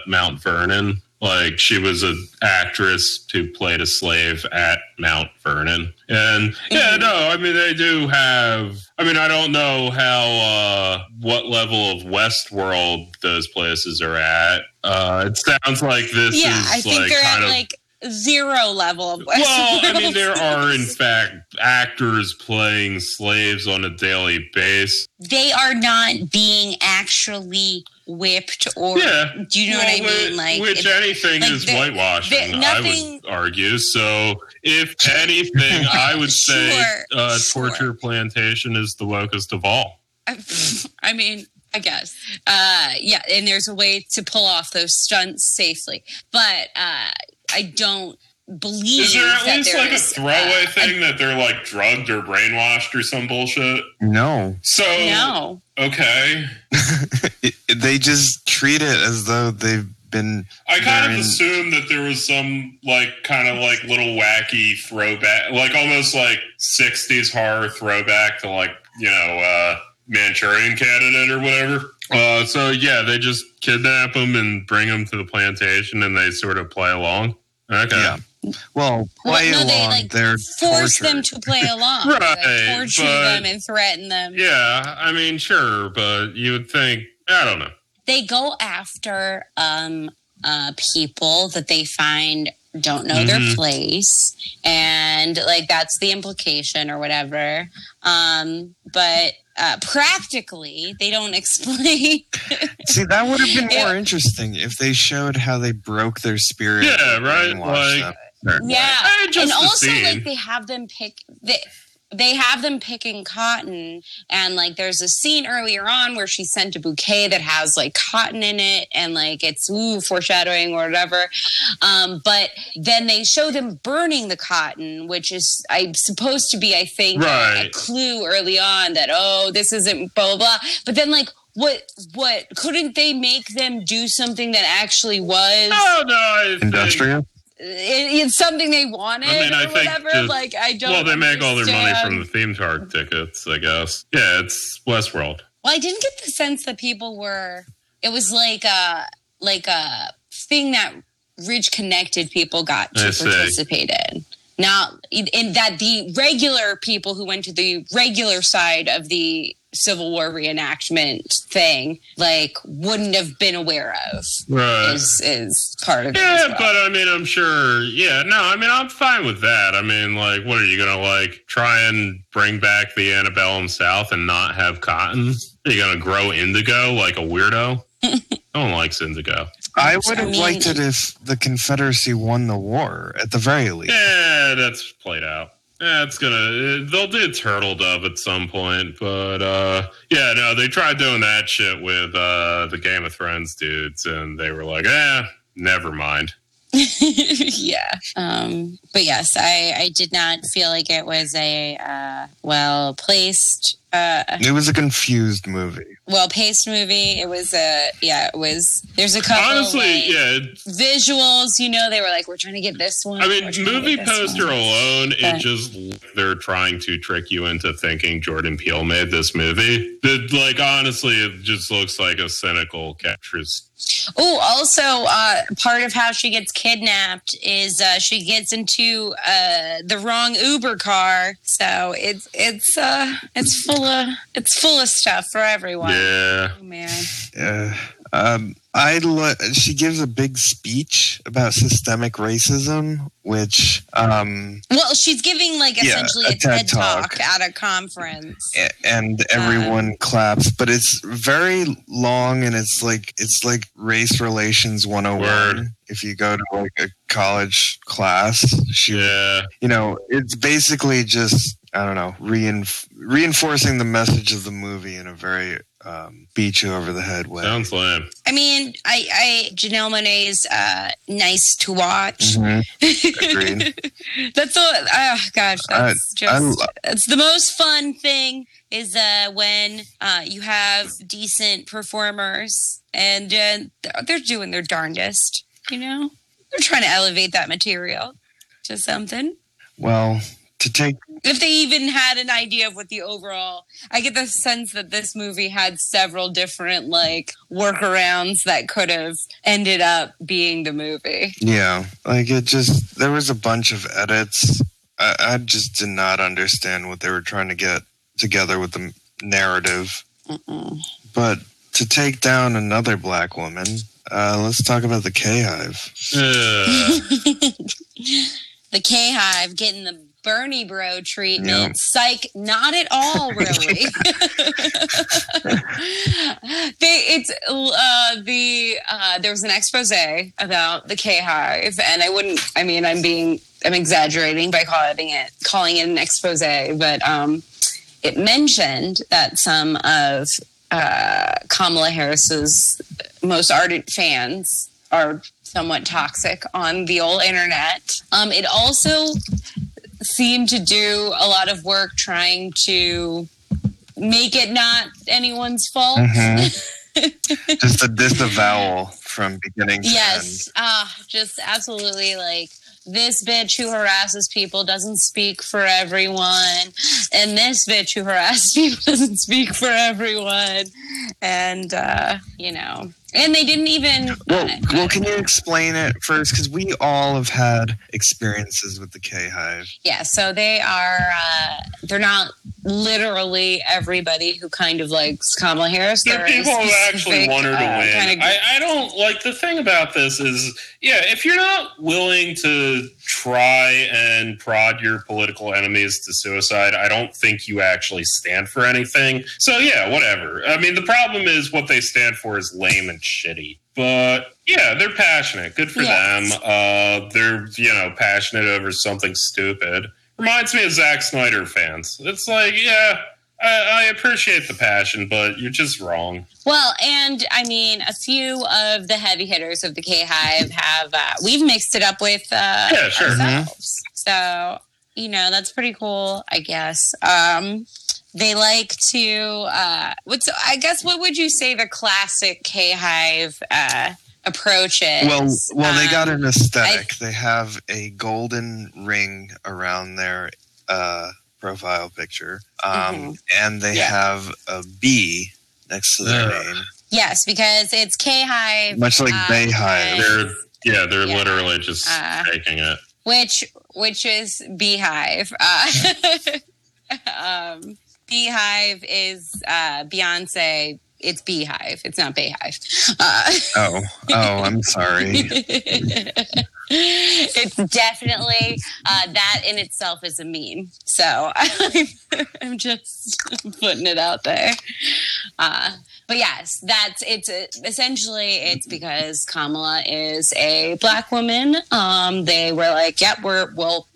Mount Vernon. Like, she was an actress who played a slave at Mount Vernon. And, they do have... I mean, I don't know how what level of Westworld those places are at. It sounds like this is I think like they're kind at of like zero level of Westworld. Well, I mean, there are in fact actors playing slaves on a daily basis. They are not being actually whipped or do you know what I mean? Like, which anything like is whitewashing, I would argue. So if anything, I would say torture plantation is the wokest of all. I mean, I guess. And there's a way to pull off those stunts safely. But I don't believe is there at that least there like is, a throwaway thing that they're like drugged or brainwashed or some bullshit? No. So no. Okay. They just treat it as though they've been. I kind of assumed that there was some like kind of like little wacky throwback, like almost like 60s horror throwback to like, Manchurian Candidate or whatever. So yeah, they just kidnap him and bring him to the plantation, and they sort of play along. Okay. Yeah. Well, play along. They force them to play along. Right. Like, torture them and threaten them. Yeah, I mean, sure, but you would think, I don't know. They go after people that they find don't know their place, and like that's the implication or whatever. But practically, they don't explain. See, that would have been more interesting if they showed how they broke their spirit. Yeah, right. They have them pick. They have them picking cotton, and like there's a scene earlier on where she sent a bouquet that has like cotton in it, and like it's foreshadowing or whatever. But then they show them burning the cotton, which is supposed to be, I think, right, a clue early on that this isn't blah blah blah. But then like what couldn't they make them do something that actually was industrial? It's something they wanted, whatever. They make all their money from the theme park tickets, I guess. Yeah, it's Westworld. Well, I didn't get the sense that people were. It was like a thing that rich, connected people got to participate in. Not in that the regular people who went to the regular side of the Civil War reenactment thing, like, wouldn't have been aware of. Right. Is part of it. Yeah, well. But I mean, I'm sure. Yeah, no, I mean, I'm fine with that. I mean, like, what are you gonna try and bring back the antebellum South and not have cotton? Are you gonna grow indigo like a weirdo? No one likes indigo. I would have liked it if the Confederacy won the war at the very least. Yeah, that's played out. They'll do Turtle Dove at some point, but they tried doing that shit with the Game of Thrones dudes, and they were like, never mind. Yeah. But yes, I did not feel like it was a well-placed... it was a confused movie. Well-paced movie. It was there's a couple visuals, they were like, we're trying to get this one. I mean, movie poster alone, it just, they're trying to trick you into thinking Jordan Peele made this movie. Honestly, it just looks like a cynical captures. Oh, also, part of how she gets kidnapped is she gets into the wrong Uber car, so it's full of stuff for everyone. Yeah, oh, man. Yeah. She gives a big speech about systemic racism, which she's giving essentially a TED talk at a conference, and everyone claps. But it's very long, and it's like race relations 101. Word. If you go to a college class, it's basically just, I don't know, reinforcing the message of the movie in a very beat you over the head way. Sounds lame. I mean, I Janelle Monáe is nice to watch. Mm-hmm. Agreed. That's all. Oh gosh, that's it's the most fun thing is when you have decent performers and they're doing their darndest. They're trying to elevate that material to something. Well. If they even had an idea of what the overall, I get the sense that this movie had several different workarounds that could have ended up being the movie. Yeah, there was a bunch of edits. I just did not understand what they were trying to get together with the narrative. Mm-mm. But to take down another black woman, let's talk about the K-Hive. The K-Hive getting the Bernie bro treatment. Yeah. Psych, not at all, really. There was an expose about the K-Hive, and I'm exaggerating by calling it an expose, but it mentioned that some of Kamala Harris's most ardent fans are somewhat toxic on the old internet. It also seem to do a lot of work trying to make it not anyone's fault. Mm-hmm. Just a disavowal from beginning to end. Yes, just absolutely this bitch who harasses people doesn't speak for everyone, and this bitch who harasses people doesn't speak for everyone, and you know, and they didn't even. Well, can you explain it first? Because we all have had experiences with the K-Hive. Yeah, so they are. They're not literally everybody who kind of likes Kamala Harris. The people who actually want her to win. Kind of, I don't like the thing about this is, yeah, if you're not willing to try and prod your political enemies to suicide, I don't think you actually stand for anything. So yeah, whatever. I mean, the problem is what they stand for is lame and shitty. But yeah, they're passionate. Good for them. They're, you know, passionate over something stupid. Reminds me of Zack Snyder fans. It's like, yeah, I appreciate the passion, but you're just wrong. Well, and I mean, a few of the heavy hitters of the K-Hive have, we've mixed it up with ourselves. Mm-hmm. So, you know, that's pretty cool, I guess. They like to, I guess, what would you say the classic K-Hive approach is? Well, they got an aesthetic. They have a golden ring around their profile picture, and they have a bee next to their name. Yes, because it's K-Hive. Much like Bayhive. They're literally just taking it. Which is Beehive. Beehive is Beyonce. It's Beehive. It's not Bayhive. Oh, I'm sorry. It's definitely that in itself is a meme. So I'm just putting it out there. But yes, essentially it's because Kamala is a black woman. They were like, "Yep,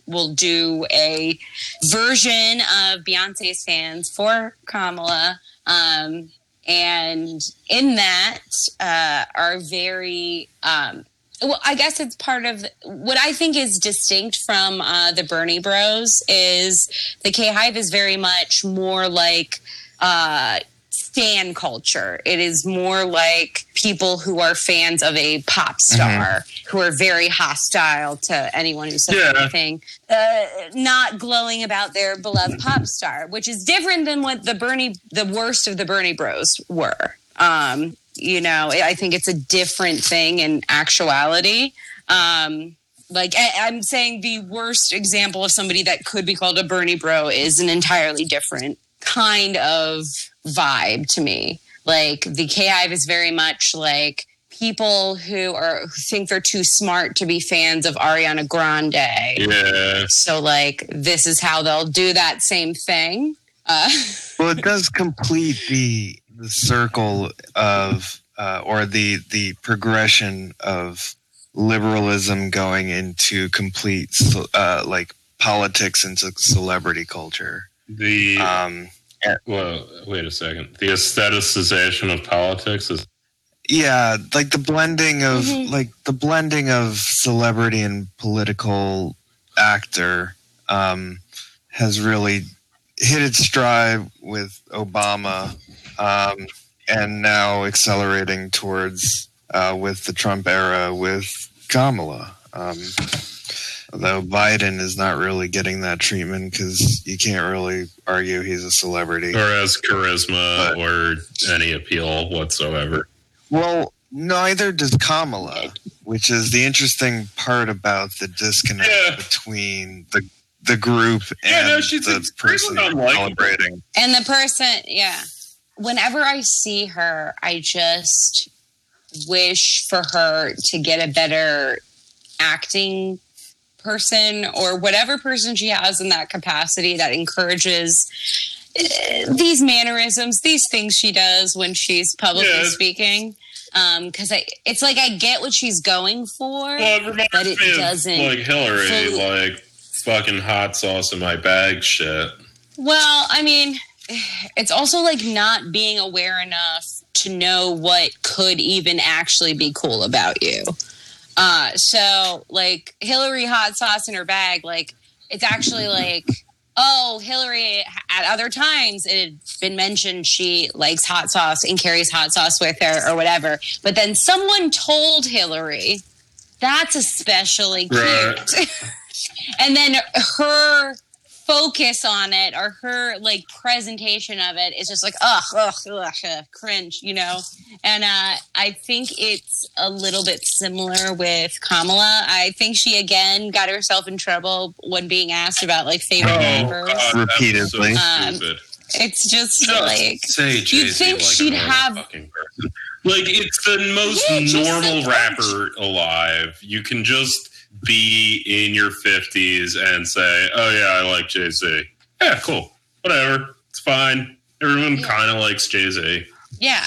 we'll do a version of Beyonce's fans for Kamala." And in that are very, well, I guess it's part of what I think is distinct from the Bernie Bros is the K-Hive is very much more like stan culture. It is more like people who are fans of a pop star who are very hostile to anyone who says anything, not glowing about their beloved pop star, which is different than what the worst of the Bernie Bros were. You know, I think it's a different thing in actuality. Like, I'm saying the worst example of somebody that could be called a Bernie Bro is an entirely different kind of vibe to me. Like, the K-Hive is very much like people who think they're too smart to be fans of Ariana Grande. Yeah. So, like, this is how they'll do that same thing. Well, it does complete the circle of, or the progression of liberalism going into complete, like, politics into celebrity culture. Well, wait a second. The aestheticization of politics is like the blending of celebrity and political actor has really hit its stride with Obama, and now accelerating towards with the Trump era with Kamala. Though Biden is not really getting that treatment because you can't really argue he's a celebrity. Or has charisma or any appeal whatsoever. Well, neither does Kamala, which is the interesting part about the disconnect between the group and the person celebrating. And the person, whenever I see her, I just wish for her to get a better acting person or whatever person she has in that capacity that encourages these mannerisms, these things she does when she's publicly speaking. Because it's like I get what she's going for, but it doesn't. Like Hillary, like fucking hot sauce in my bag shit. Well, I mean, it's also like not being aware enough to know what could even actually be cool about you. So, like, Hillary hot sauce in her bag, like, it's actually like, oh, Hillary, at other times, it had been mentioned she likes hot sauce and carries hot sauce with her or whatever. But then someone told Hillary That's especially cute. Right. And then her focus on it, or her like presentation of it, is just like ugh, cringe, you know. And I think it's a little bit similar with Kamala. I think she again got herself in trouble when being asked about like favorite neighbors repeatedly. So it's just like you'd think like she'd have. Like, it's the most normal rapper alive. You can just be in your 50s and say, oh, yeah, I like Jay-Z. Yeah, cool. Whatever. It's fine. Everyone kind of likes Jay-Z. Yeah,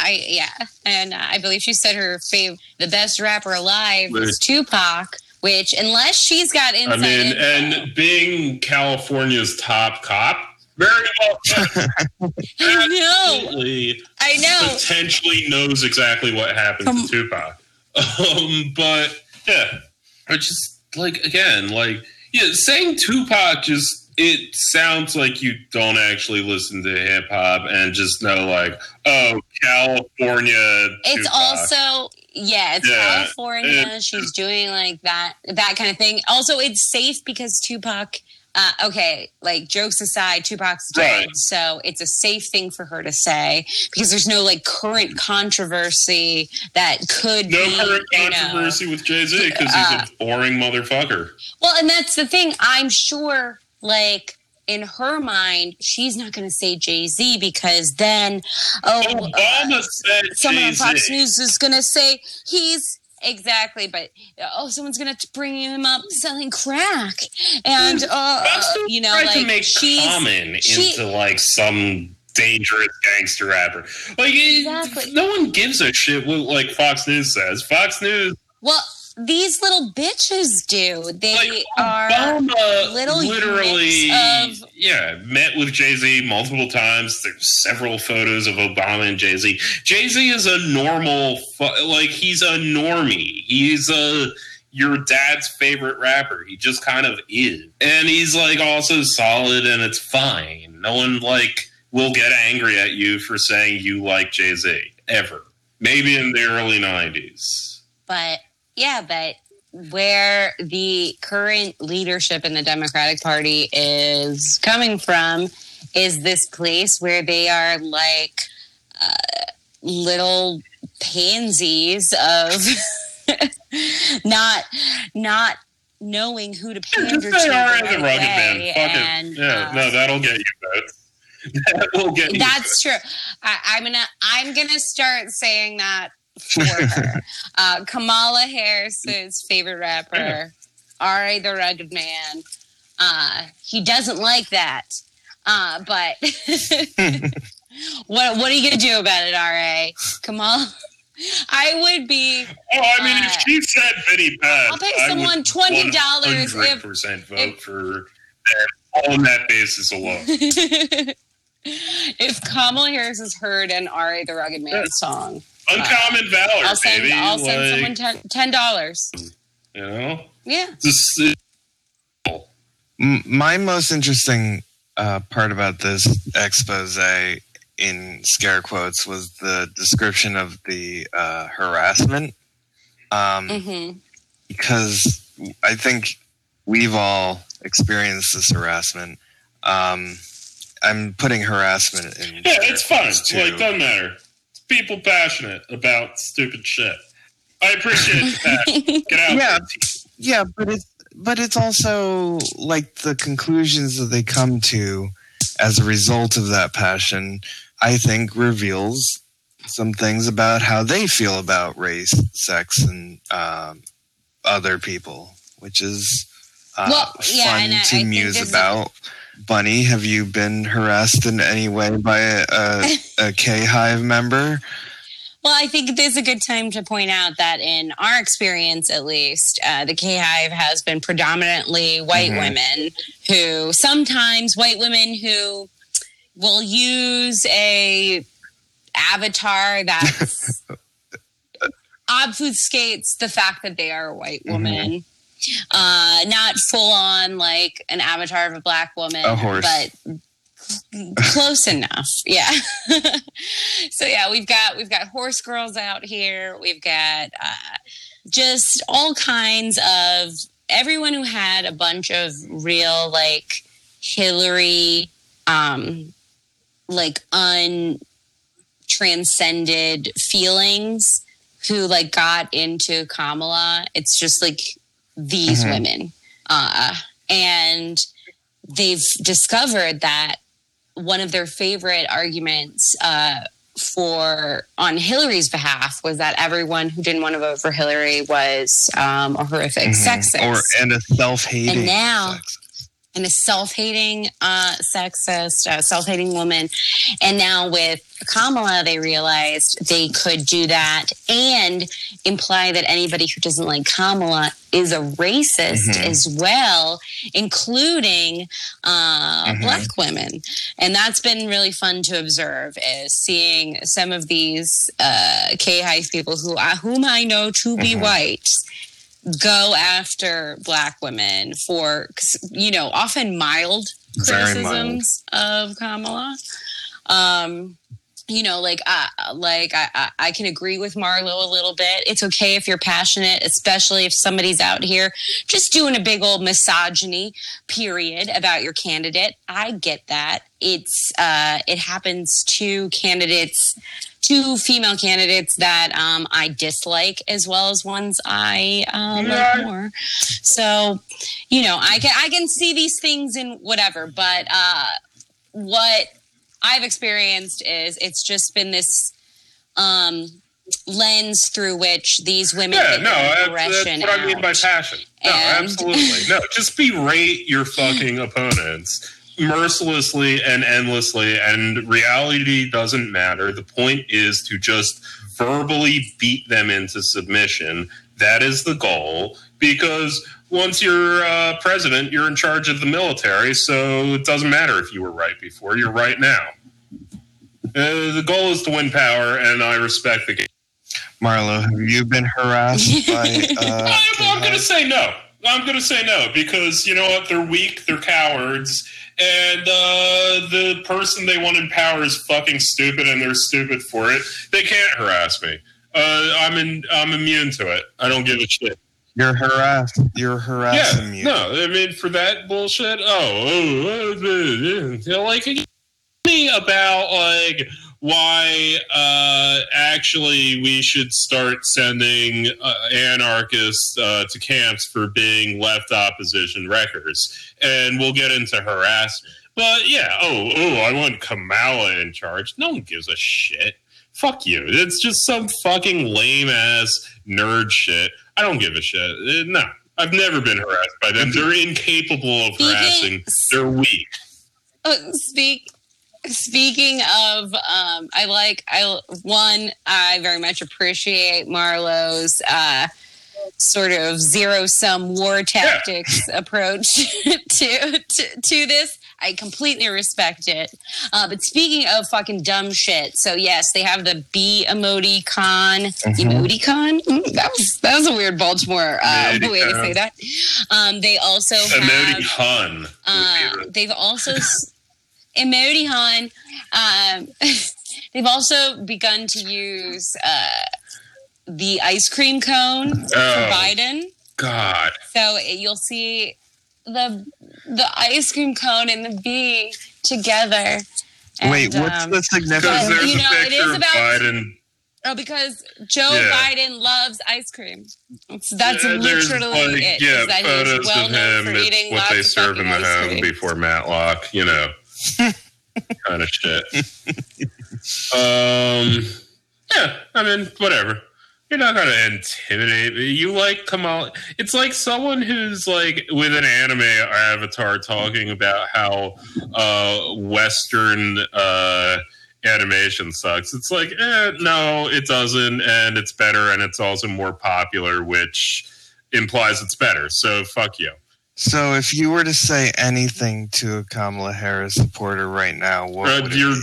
and I believe she said her the best rapper alive is Tupac, which, unless she's got inside info. And being California's top cop, very well. I know. Potentially knows exactly what happened to Tupac. But yeah, I just like again, like saying Tupac just it sounds like you don't actually listen to hip hop and just know like, oh, California. It's also California. She's doing like that kind of thing. Also, it's safe because Tupac. Jokes aside, Tupac's dead, so it's a safe thing for her to say because there's no like current controversy that could be. No current controversy with Jay-Z because he's a boring motherfucker. Well, and that's the thing. I'm sure, like, in her mind, she's not going to say Jay-Z because then, Obama said someone Jay-Z. On Fox News is going to say he's. Exactly, but someone's gonna bring him up selling crack, and you know, like to make common into like some dangerous gangster rapper. Like, no one gives a shit what like Fox News says. Fox News. Well, these little bitches do. They like, Obama met with Jay-Z multiple times. There's several photos of Obama and Jay-Z. Jay-Z is a normal, he's a normie. He's your dad's favorite rapper. He just kind of is. And he's like also solid and it's fine. No one like will get angry at you for saying you like Jay-Z ever. Maybe in the early 90s. But where the current leadership in the Democratic Party is coming from is this place where they are like little pansies of not knowing who to pander to. R.A. the Rugged Man. Fuck it. Yeah, no, that'll get you votes. That will get you. That's true. I'm gonna start saying that. For her. Kamala Harris's favorite rapper, R.A. the Rugged Man. He doesn't like that. But what are you going to do about it, R.A.? Kamala? I would be... if she said Vinnie Paz... I'll pay someone $20 100% vote for that on that basis alone. If Kamala Harris has heard an R.A. the Rugged Man song... Uncommon valor, baby. I'll send someone $10. You know? Yeah. My most interesting part about this expose, in scare quotes, was the description of the harassment. Because I think we've all experienced this harassment. I'm putting harassment in. Yeah, it's fun. It doesn't matter. People passionate about stupid shit. I appreciate that. Get out. Yeah, but it's also like the conclusions that they come to as a result of that passion, I think, reveals some things about how they feel about race, sex, and other people, which is fun to muse about. Bunny, have you been harassed in any way by a K-Hive member? Well, I think there's a good time to point out that in our experience, at least, the K-Hive has been predominantly white women who will use a avatar that obfuscates the fact that they are a white woman. Not full on like an avatar of a black woman, a horse. But Close enough. Yeah. So yeah, we've got horse girls out here. We've got just all kinds of everyone who had a bunch of real like Hillary, like untranscended feelings who like got into Kamala. It's just like these women. And they've discovered that one of their favorite arguments for on Hillary's behalf was that everyone who didn't want to vote for Hillary was a horrific sexist, self-hating woman. And now with Kamala, they realized they could do that and imply that anybody who doesn't like Kamala is a racist as well, including Black women. And that's been really fun to observe, is seeing some of these K-Hive people whom I know to be white go after Black women for, you know, often mild criticisms of Kamala. You know, I can agree with Marlo a little bit. It's okay if you're passionate, especially if somebody's out here just doing a big old misogyny period about your candidate. I get that. It's it happens to candidates, to female candidates that I dislike, as well as ones I like more. So, you know, I can see these things in whatever, but what I've experienced is it's just been this lens through which these women get aggression. That's what I mean by passion. Absolutely. No, just berate your fucking opponents mercilessly and endlessly, and reality doesn't matter. The point is to just verbally beat them into submission. That is the goal, because once you're president, you're in charge of the military, so it doesn't matter if you were right before, you're right now. The goal is to win power, and I respect the game. Marlo, have you been harassed by... I'm going to say no. I'm going to say no, because, you know what, they're weak, they're cowards, and the person they want in power is fucking stupid, and they're stupid for it. They can't harass me. I'm immune to it. I don't give a shit. You're harassed. You're harassing me. No, I mean, for that bullshit, like, me about, like, why actually we should start sending anarchists to camps for being left opposition wreckers. And we'll get into harassment. But, yeah, I want Kamala in charge. No one gives a shit. Fuck you. It's just some fucking lame-ass nerd shit. I don't give a shit. No, I've never been harassed by them. They're incapable of harassing. They're weak. Speaking of, I very much appreciate Marlo's sort of zero-sum war tactics approach to this. I completely respect it. But speaking of fucking dumb shit, so yes, they have the B emoticon. Emoticon? That was a weird Baltimore way to say that. They also emoticon. They've also emoticon. They've also begun to use the ice cream cone for Biden. God. So you'll see the ice cream cone and the bee together. And, wait, what's the significance? There's a picture of Biden. Oh, because Joe Biden loves ice cream. That's literally it. Yeah, photos of him. It's what they serve in the home before Matlock. You know, kind of shit. Yeah, I mean, whatever. You're not going to intimidate me. You like Kamala. It's like someone who's like with an anime avatar talking about how Western animation sucks. It's like, no, it doesn't. And it's better. And it's also more popular, which implies it's better. So fuck you. So if you were to say anything to a Kamala Harris supporter right now, what would it be?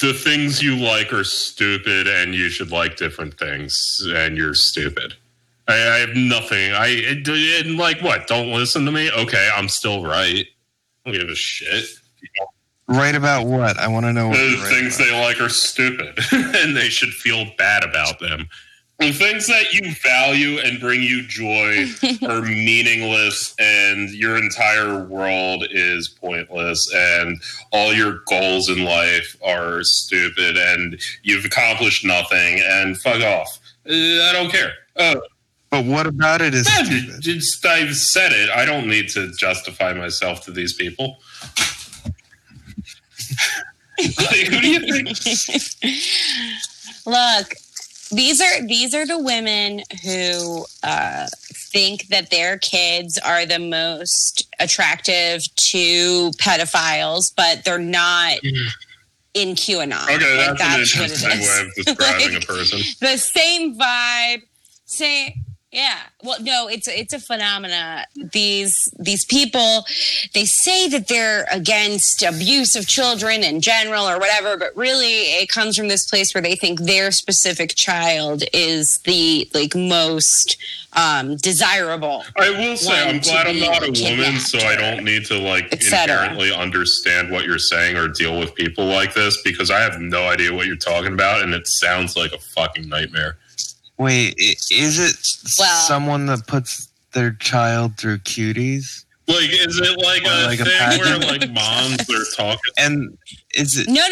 The things you like are stupid, and you should like different things, and you're stupid. I have nothing. And like, what? Don't listen to me? Okay, I'm still right. I don't give a shit. Right about what? I want to know. The things they like are stupid, and they should feel bad about them. The things that you value and bring you joy are meaningless, and your entire world is pointless, and all your goals in life are stupid, and you've accomplished nothing, and fuck off. I don't care. But what about it is stupid? Just, I've said it. I don't need to justify myself to these people. Like, who do you think? Look, these are the women who think that their kids are the most attractive to pedophiles, but they're not in QAnon. Okay, that's an interesting way of describing a person. The same vibe, same. Yeah. Well, no, it's a phenomena. These people, they say that they're against abuse of children in general or whatever, but really it comes from this place where they think their specific child is the most desirable. I will say, I'm glad I'm not a woman, so I don't need to inherently understand what you're saying or deal with people like this, because I have no idea what you're talking about, and it sounds like a fucking nightmare. Wait, is it someone that puts their child through cuties? Like, is it like a thing where moms are talking? And is it? No.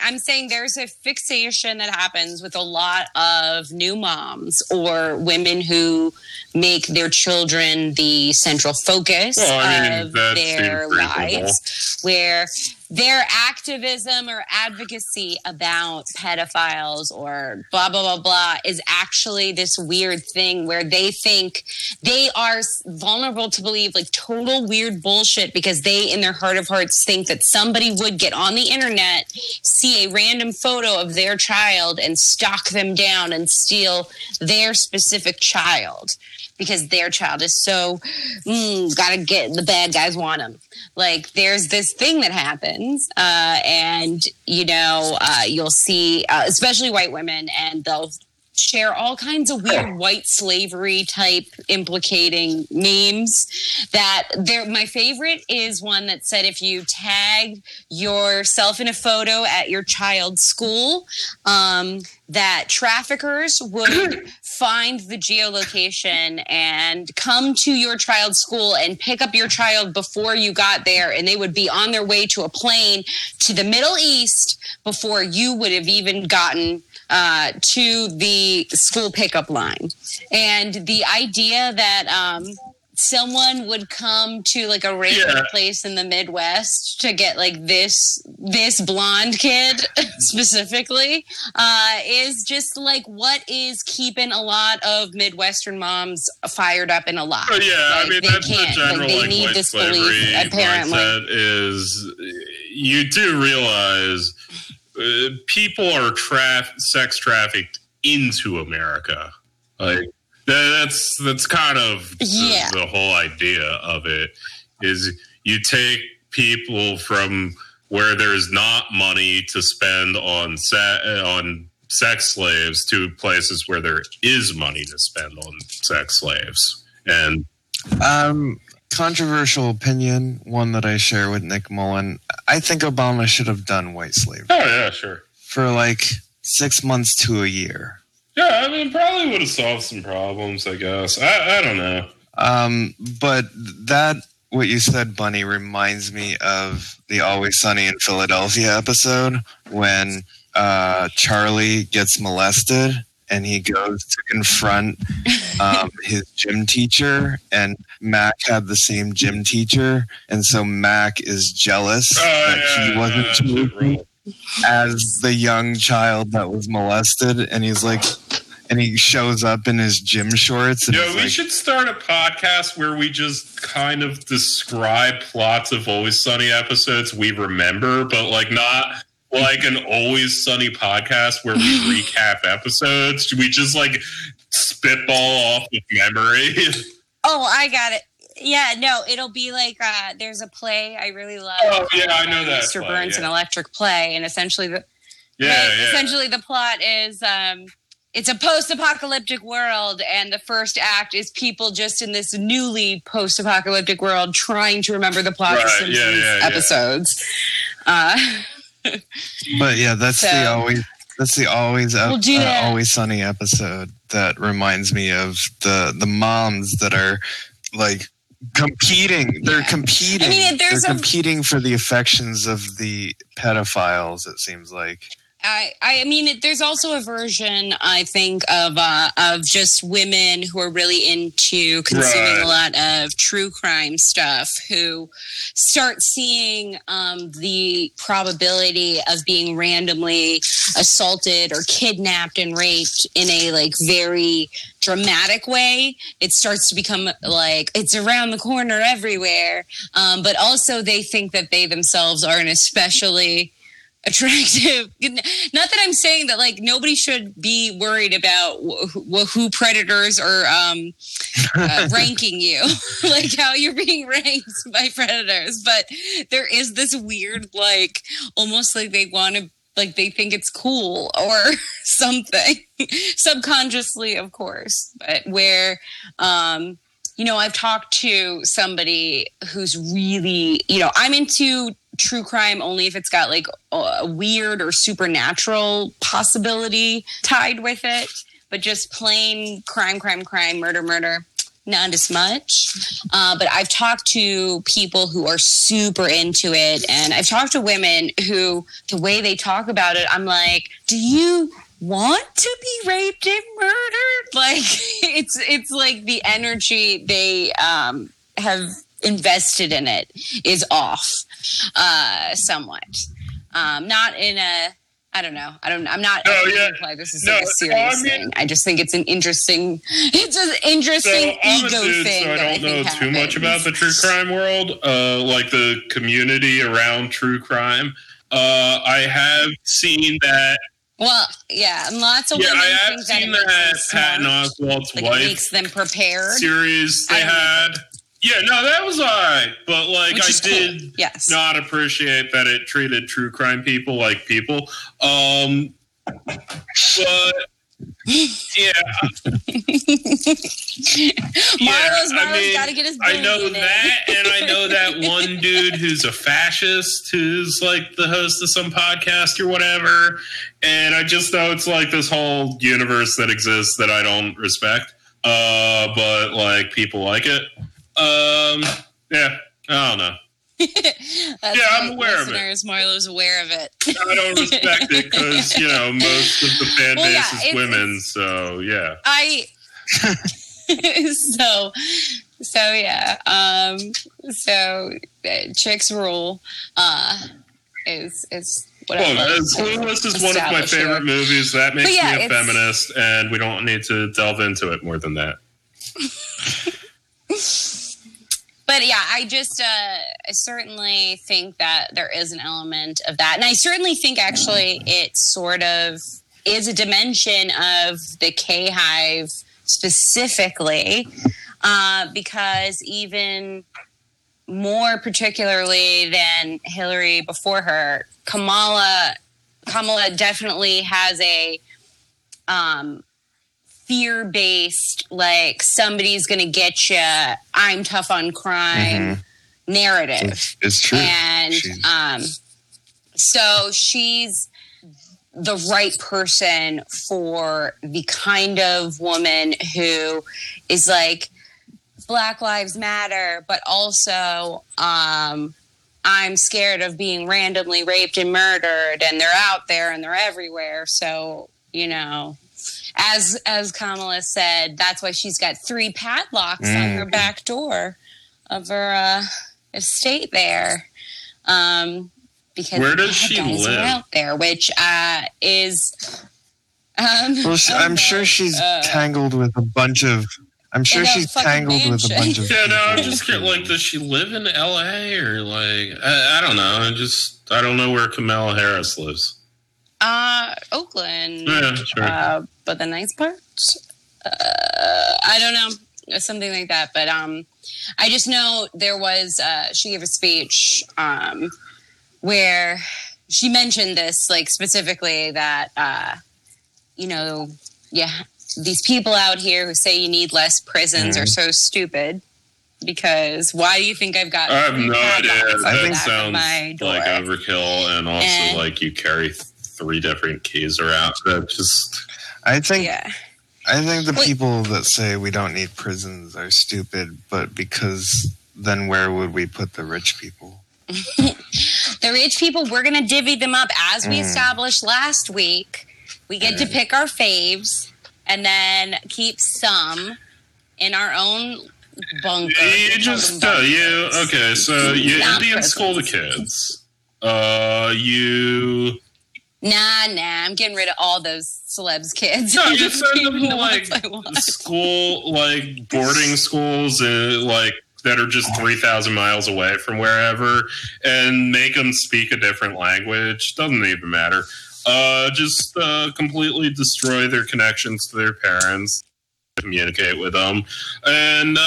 I'm saying there's a fixation that happens with a lot of new moms or women who make their children the central focus of their lives, where their activism or advocacy about pedophiles or blah, blah, blah, blah is actually this weird thing where they think they are vulnerable to believe total weird bullshit, because they in their heart of hearts think that somebody would get on the internet, see a random photo of their child and stalk them down and steal their specific child, because their child is so, gotta get, the bad guys want them. There's this thing that happens, and, you'll see, especially white women, and they'll share all kinds of weird white slavery type implicating memes. My favorite is one that said, if you tag yourself in a photo at your child's school, that traffickers would find the geolocation and come to your child's school and pick up your child before you got there, and they would be on their way to a plane to the Middle East before you would have even gotten to the school pickup line. And the idea that someone would come to a regular place in the Midwest to get this blonde kid specifically is just what is keeping a lot of Midwestern moms fired up and alive. Oh, yeah, I mean, that's the general white slavery mindset is, you do realize people are sex trafficked into America. That's kind of the whole idea of it, is you take people from where there's not money to spend on sex slaves to places where there is money to spend on sex slaves. And controversial opinion, one that I share with Nick Mullen. I think Obama should have done white slavery. Oh, yeah, sure. For 6 months to a year. Yeah, I mean, probably would have solved some problems, I guess. I don't know. But that, what you said, Bunny, reminds me of the Always Sunny in Philadelphia episode when Charlie gets molested and he goes to confront his gym teacher, and Mac had the same gym teacher, and so Mac is jealous that he wasn't as the young child that was molested, and he's and he shows up in his gym shorts. And we should start a podcast where we just kind of describe plots of Always Sunny episodes we remember, but not... like an Always Sunny podcast where we recap episodes. Should we just spitball off of memory? Oh, I got it. Yeah, no, it'll be there's a play I really love. Oh, yeah, I know that. Mr. Burns, an electric play, and essentially the plot is It's a post-apocalyptic world, and the first act is people just in this newly post-apocalyptic world trying to remember the plot of Simpsons episodes. But yeah, that's the Always Sunny episode that reminds me of the moms that are like competing. They're competing. I mean, they're competing for the affections of the pedophiles. It seems like. I mean, there's also a version, I think, of just women who are really into consuming a lot of true crime stuff, who start seeing the probability of being randomly assaulted or kidnapped and raped in a like very dramatic way. It starts to become like it's around the corner everywhere. But also they think that they themselves are an especially attractive. Not that I'm saying that like nobody should be worried about who predators are ranking you, like how you're being ranked by predators. But there is this weird, like almost like they want to, like they think it's cool or something, subconsciously, of course. But where, you know, I've talked to somebody who's really, you know, I'm into true crime only if it's got like a weird or supernatural possibility tied with it, but just plain crime, murder, not as much. But I've talked to people who are super into it, and I've talked to women who, the way they talk about it, I'm like, do you want to be raped and murdered? Like it's like the energy they have invested in it is off somewhat. Not in a, I don't know. I'm not imply this is like a serious thing. I just think it's an interesting ego thing. So I don't know too much about the true crime world, like the community around true crime. I have seen that. Well, yeah, and lots of women think that it makes them smart. Patton Oswalt's wife, it makes them prepared. Series they had. Yeah, no, that was all right. But, like, I did not appreciate that it treated true crime people like people. But, yeah. Marlo's got to get his brain. I know that, and I know that one dude who's a fascist who's, like, the host of some podcast or whatever. And I just know it's, like, this whole universe that exists that I don't respect. But, like, people like it. Yeah, I don't know. I'm aware of it. Marlo's aware of it. I don't respect it because, you know, most of the fan base is women, so, yeah. Chicks rule is whatever. Well, Clueless is one of my favorite movies. That makes me a feminist, and we don't need to delve into it more than that. But yeah, I just I certainly think that there is an element of that. And I certainly think actually it sort of is a dimension of the K-Hive specifically, because even more particularly than Hillary before her, Kamala definitely has a fear-based, like, somebody's going to get you, I'm tough on crime narrative. It's true. And so she's the right person for the kind of woman who is like, Black Lives Matter, but also I'm scared of being randomly raped and murdered, and they're out there and they're everywhere. So, you know, As Kamala said, that's why she's got 3 padlocks on her back door of her estate there. Because where does she live? Out there, which is. I'm sure she's tangled with a bunch of. I'm sure she's tangled with a bunch of. Yeah, no, I'm just kidding. Like, does she live in L.A. or like I don't know? I don't know where Kamala Harris lives. Oakland, yeah, sure. But the nice part, I don't know, something like that. But I just know there was she gave a speech where she mentioned this, like specifically that you know, yeah, these people out here who say you need less prisons are so stupid. Because why do you think I've got? I have no idea. That sounds like overkill, and also like you carry three different keys around. That just, I think the people that say we don't need prisons are stupid. But because then where would we put the rich people? The rich people, we're gonna divvy them up as we established last week. We get to pick our faves and then keep some in our own. Bunker. You just okay. So you Indian school the kids. You nah. I'm getting rid of all those celebs kids. No, you send them to like school, like boarding schools, like that are just 3,000 miles away from wherever, and make them speak a different language. Doesn't even matter. Just completely destroy their connections to their parents. Communicate with them, and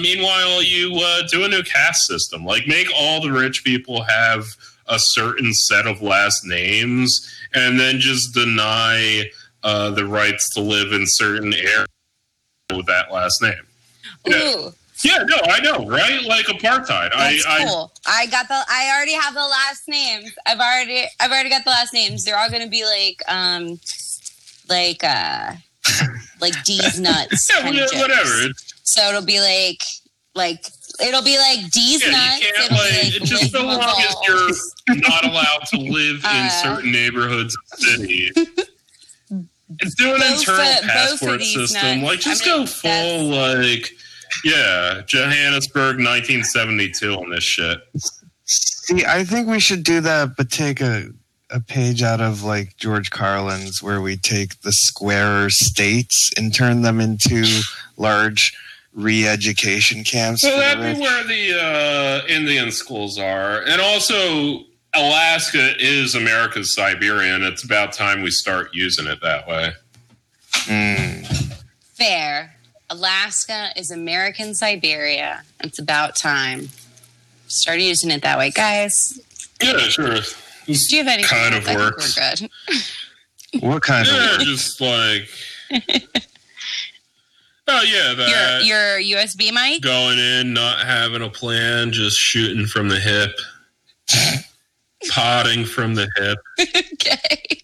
meanwhile you do a new caste system, like make all the rich people have a certain set of last names, and then just deny the rights to live in certain areas with that last name. Yeah, I know, right? Like apartheid. That's cool. I already have the last names. I've already got the last names. They're all going to be like D's nuts. Yeah, whatever. So it'll be like D's nuts. You can't just so long as you're not allowed to live in certain neighborhoods of cities. Do an internal passport system. Nuts. Like just go full Johannesburg 1972 on this shit. See, I think we should do that, but take a page out of like George Carlin's, where we take the squarer states and turn them into large re-education camps. So that'd be where the Indian schools are, and also Alaska is America's Siberia, and it's about time we start using it that way. Fair. Alaska is American Siberia. It's about time. Start using it that way, guys. Yeah, sure. Do you have anything kind of works? What kind of works? Just like, oh yeah, that your USB mic going in, not having a plan, just shooting from the hip, potting from the hip. Okay,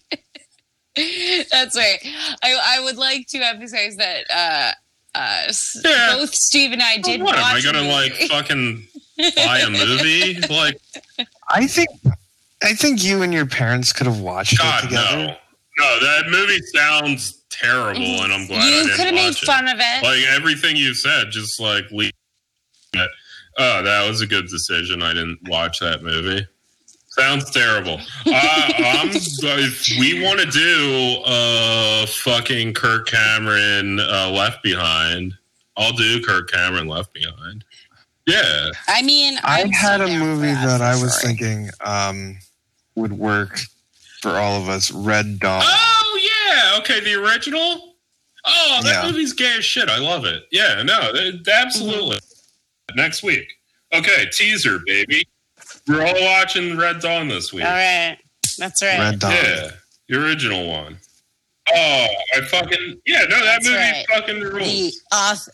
that's right. I would like to emphasize that both Steve and I did. What am I gonna like fucking buy a movie? Like, I think you and your parents could have watched it together. No, that movie sounds terrible, and I'm glad I didn't watch it. You could have made fun of it. Like, everything you said, just, like, leave it. Oh, that was a good decision. I didn't watch that movie. Sounds terrible. If we want to do fucking Kirk Cameron Left Behind, I'll do Kirk Cameron Left Behind. Yeah. I mean, I had a movie that I was thinking... would work for all of us. Red Dawn. Oh yeah, okay, the original. Oh, that movie's gay as shit. I love it. Yeah, no, absolutely. Next week. Okay, teaser, baby. We're all watching Red Dawn this week. All right, that's right. Red Dawn. Yeah, the original one. Oh, I fucking that movie fucking rules. That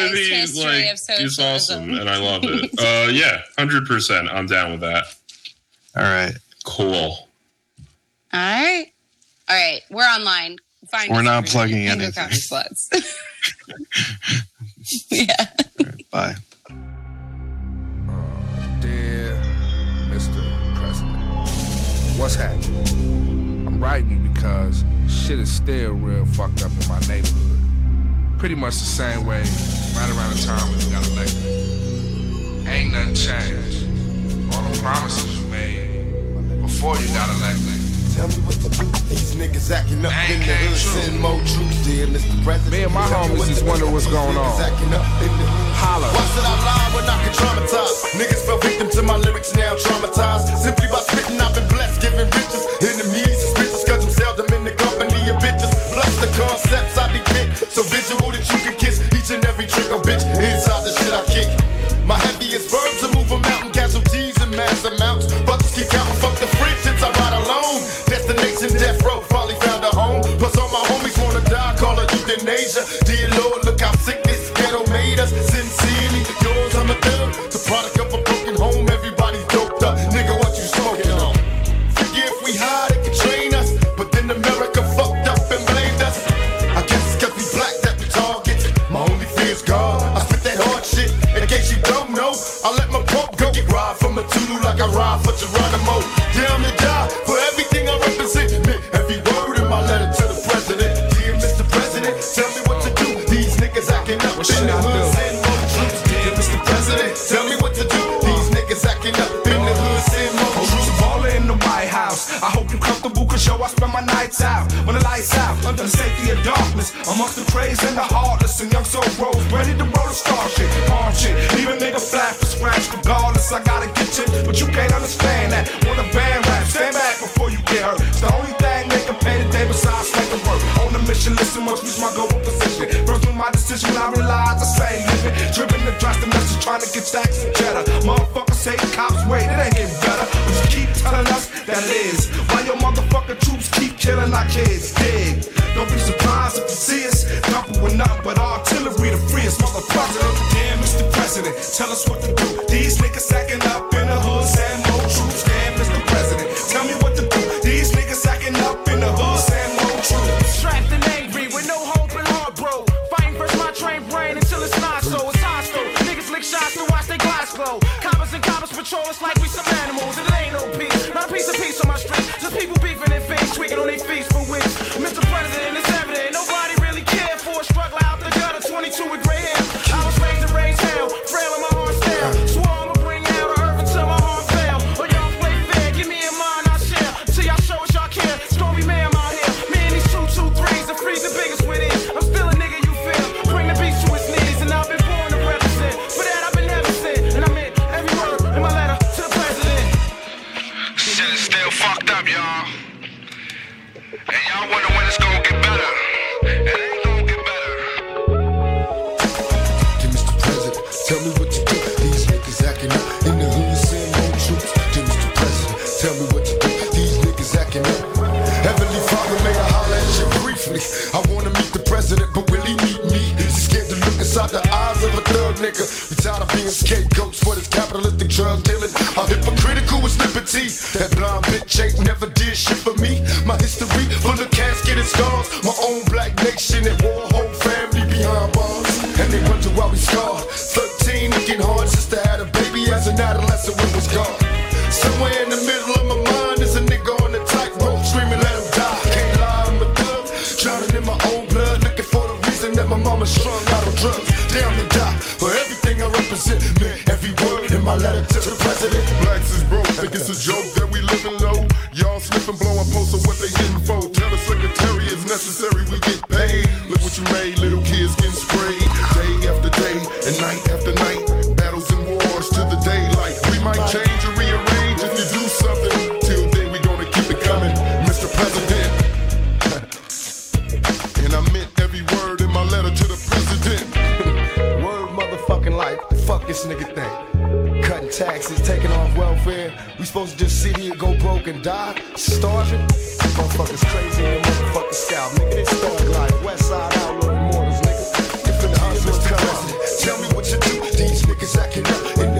movie history of socialism is awesome, and I love it. 100%. I'm down with that. All right. Cool. All right. We're online. We're not plugging anything. Yeah. Right, bye. Dear Mr. President, what's happening? I'm writing you because shit is still real fucked up in my neighborhood. Pretty much the same way right around the time when you got elected. Ain't nothing changed. All the promises you made before you got elected. Tell me what the fuck these niggas acting up in the hood. Send more troops, dear Mr. President. Me and my homies just wonder what's going on. Holla. Why should I lie when I can traumatize? Niggas fell victim to my lyrics, now traumatized. Simply by spitting, I've been blessed, giving riches. Enemies suspicious, cause I'm seldom in the company of bitches. Plus the concepts I depict, so visual that you can kiss each and every trick of bitch. Inside the shit I kick. My heaviest verbs are moving mountain casualties and mass amounts. Buckets keep counting, fuck the friendships I ride alone. Destination death row, probably found a home. Plus all my homies wanna down to die for everything I represent. Every word in my letter to the president. Dear Mr. President, tell me what to do. These niggas acting up in the hood, send more troops. Dear Mr. President, tell me what to do. These niggas acting up in the hood, send more troops. Baller in the White House. I hope you're comfortable, cause yo, I spend my nights out. When the lights out, under the safety of darkness, amongst the crazed and the heartless, and young soul grows, ready to roll the star shit, arm shit. Even nigga flat for scratch, regardless, I gotta get you, but you can't understand that. Wanna band rap, stand back before you get hurt. It's the only thing they can pay today besides making work. On the mission, listen, once reach my goal position. First with my decision, I realize I say living. Driven to dress the message, trying to get stacks and cheddar. Motherfuckers say cops wait, it ain't getting better. But you keep telling us that it is. Why your motherfucking troops keep killing our kids, dig? Don't be surprised if you see us. Nothing with nothing but artillery to free us, motherfucker. Damn, Mr. President, tell us what to do. These niggas sacking up in the hood, send more troops. Damn, Mr. President, tell me what to do. These niggas sacking up in the hood, send more troops. Trapped and angry with no hope and heart, bro. Fighting first my train brain until it's not so. It's hostile. Niggas lick shots to watch their glass glow. Cops and cops patrol us like we some animals. It ain't no peace, not a piece of peace on my street. Just people beefing and fiends, tweaking on their feet for weeks. Mr. President, it's evident nobody really cared for a struggle out the gutter. 22 with gray hair. I was raised and raised hell, frail in my heart stare. Swore I'ma bring out of earth until my heart fell. Or y'all play fair, give me a mind I share. Till y'all show us y'all care. Stormy man, I'm out here. Me and these 223s and freeze the biggest with it. I'm still a nigga you feel. Bring the beast to its knees, and I've been born to represent. For that I've been heaven sent, and I meant every word in my letter to the president. Shit is still fucked up, y'all. And y'all wonder when it's gonna get better. It ain't gonna get better. Dear Mr. President, tell me what to do. These niggas acting up in the hood, send more troops. Dear Mr. President, tell me what to do. These niggas acting up. Heavenly Father, may I holler at you briefly. I wanna meet the president, but will he meet me? He's scared to look inside the eyes of a thug nigga. We tired of being scapegoats for this capitalistic drug dealing. How hypocritical is liberty? That blind bitch ain't never did shit for me. My history full of casket and scars. My own black nation and war, whole family behind bars. And they wonder why we scarred. 13, looking hard, sister had a baby as an adolescent, it was gone. Somewhere in the middle of my mind is a nigga on the tightrope screaming, let him die. Can't lie, I'm a thug, drowning in my own blood, looking for the reason that my mama strung out on drugs. Down to die for everything I represent. Man, every word in my letter to the president. Blacks is broke, think it's a joke that we living low. Y'all slipping, blowing posts of what they getting for. Tell the secretary it's necessary, we get paid. Look what you made, little kids getting sprayed. Day after day and night after night. Battles and wars to the daylight. We might change or rearrange if you do something. Till then we gonna keep it coming, Mr. President. And I meant every word in my letter to the president. Like, fuck this nigga thing. Cutting taxes, taking off welfare. We supposed to just sit here, go broke and die? Starving? Motherfuckers crazy in the motherfucking scalp. Nigga, this thug life. Westside outlaw immortals, nigga. If the hustlers come, tell me what you do. These niggas acting up in the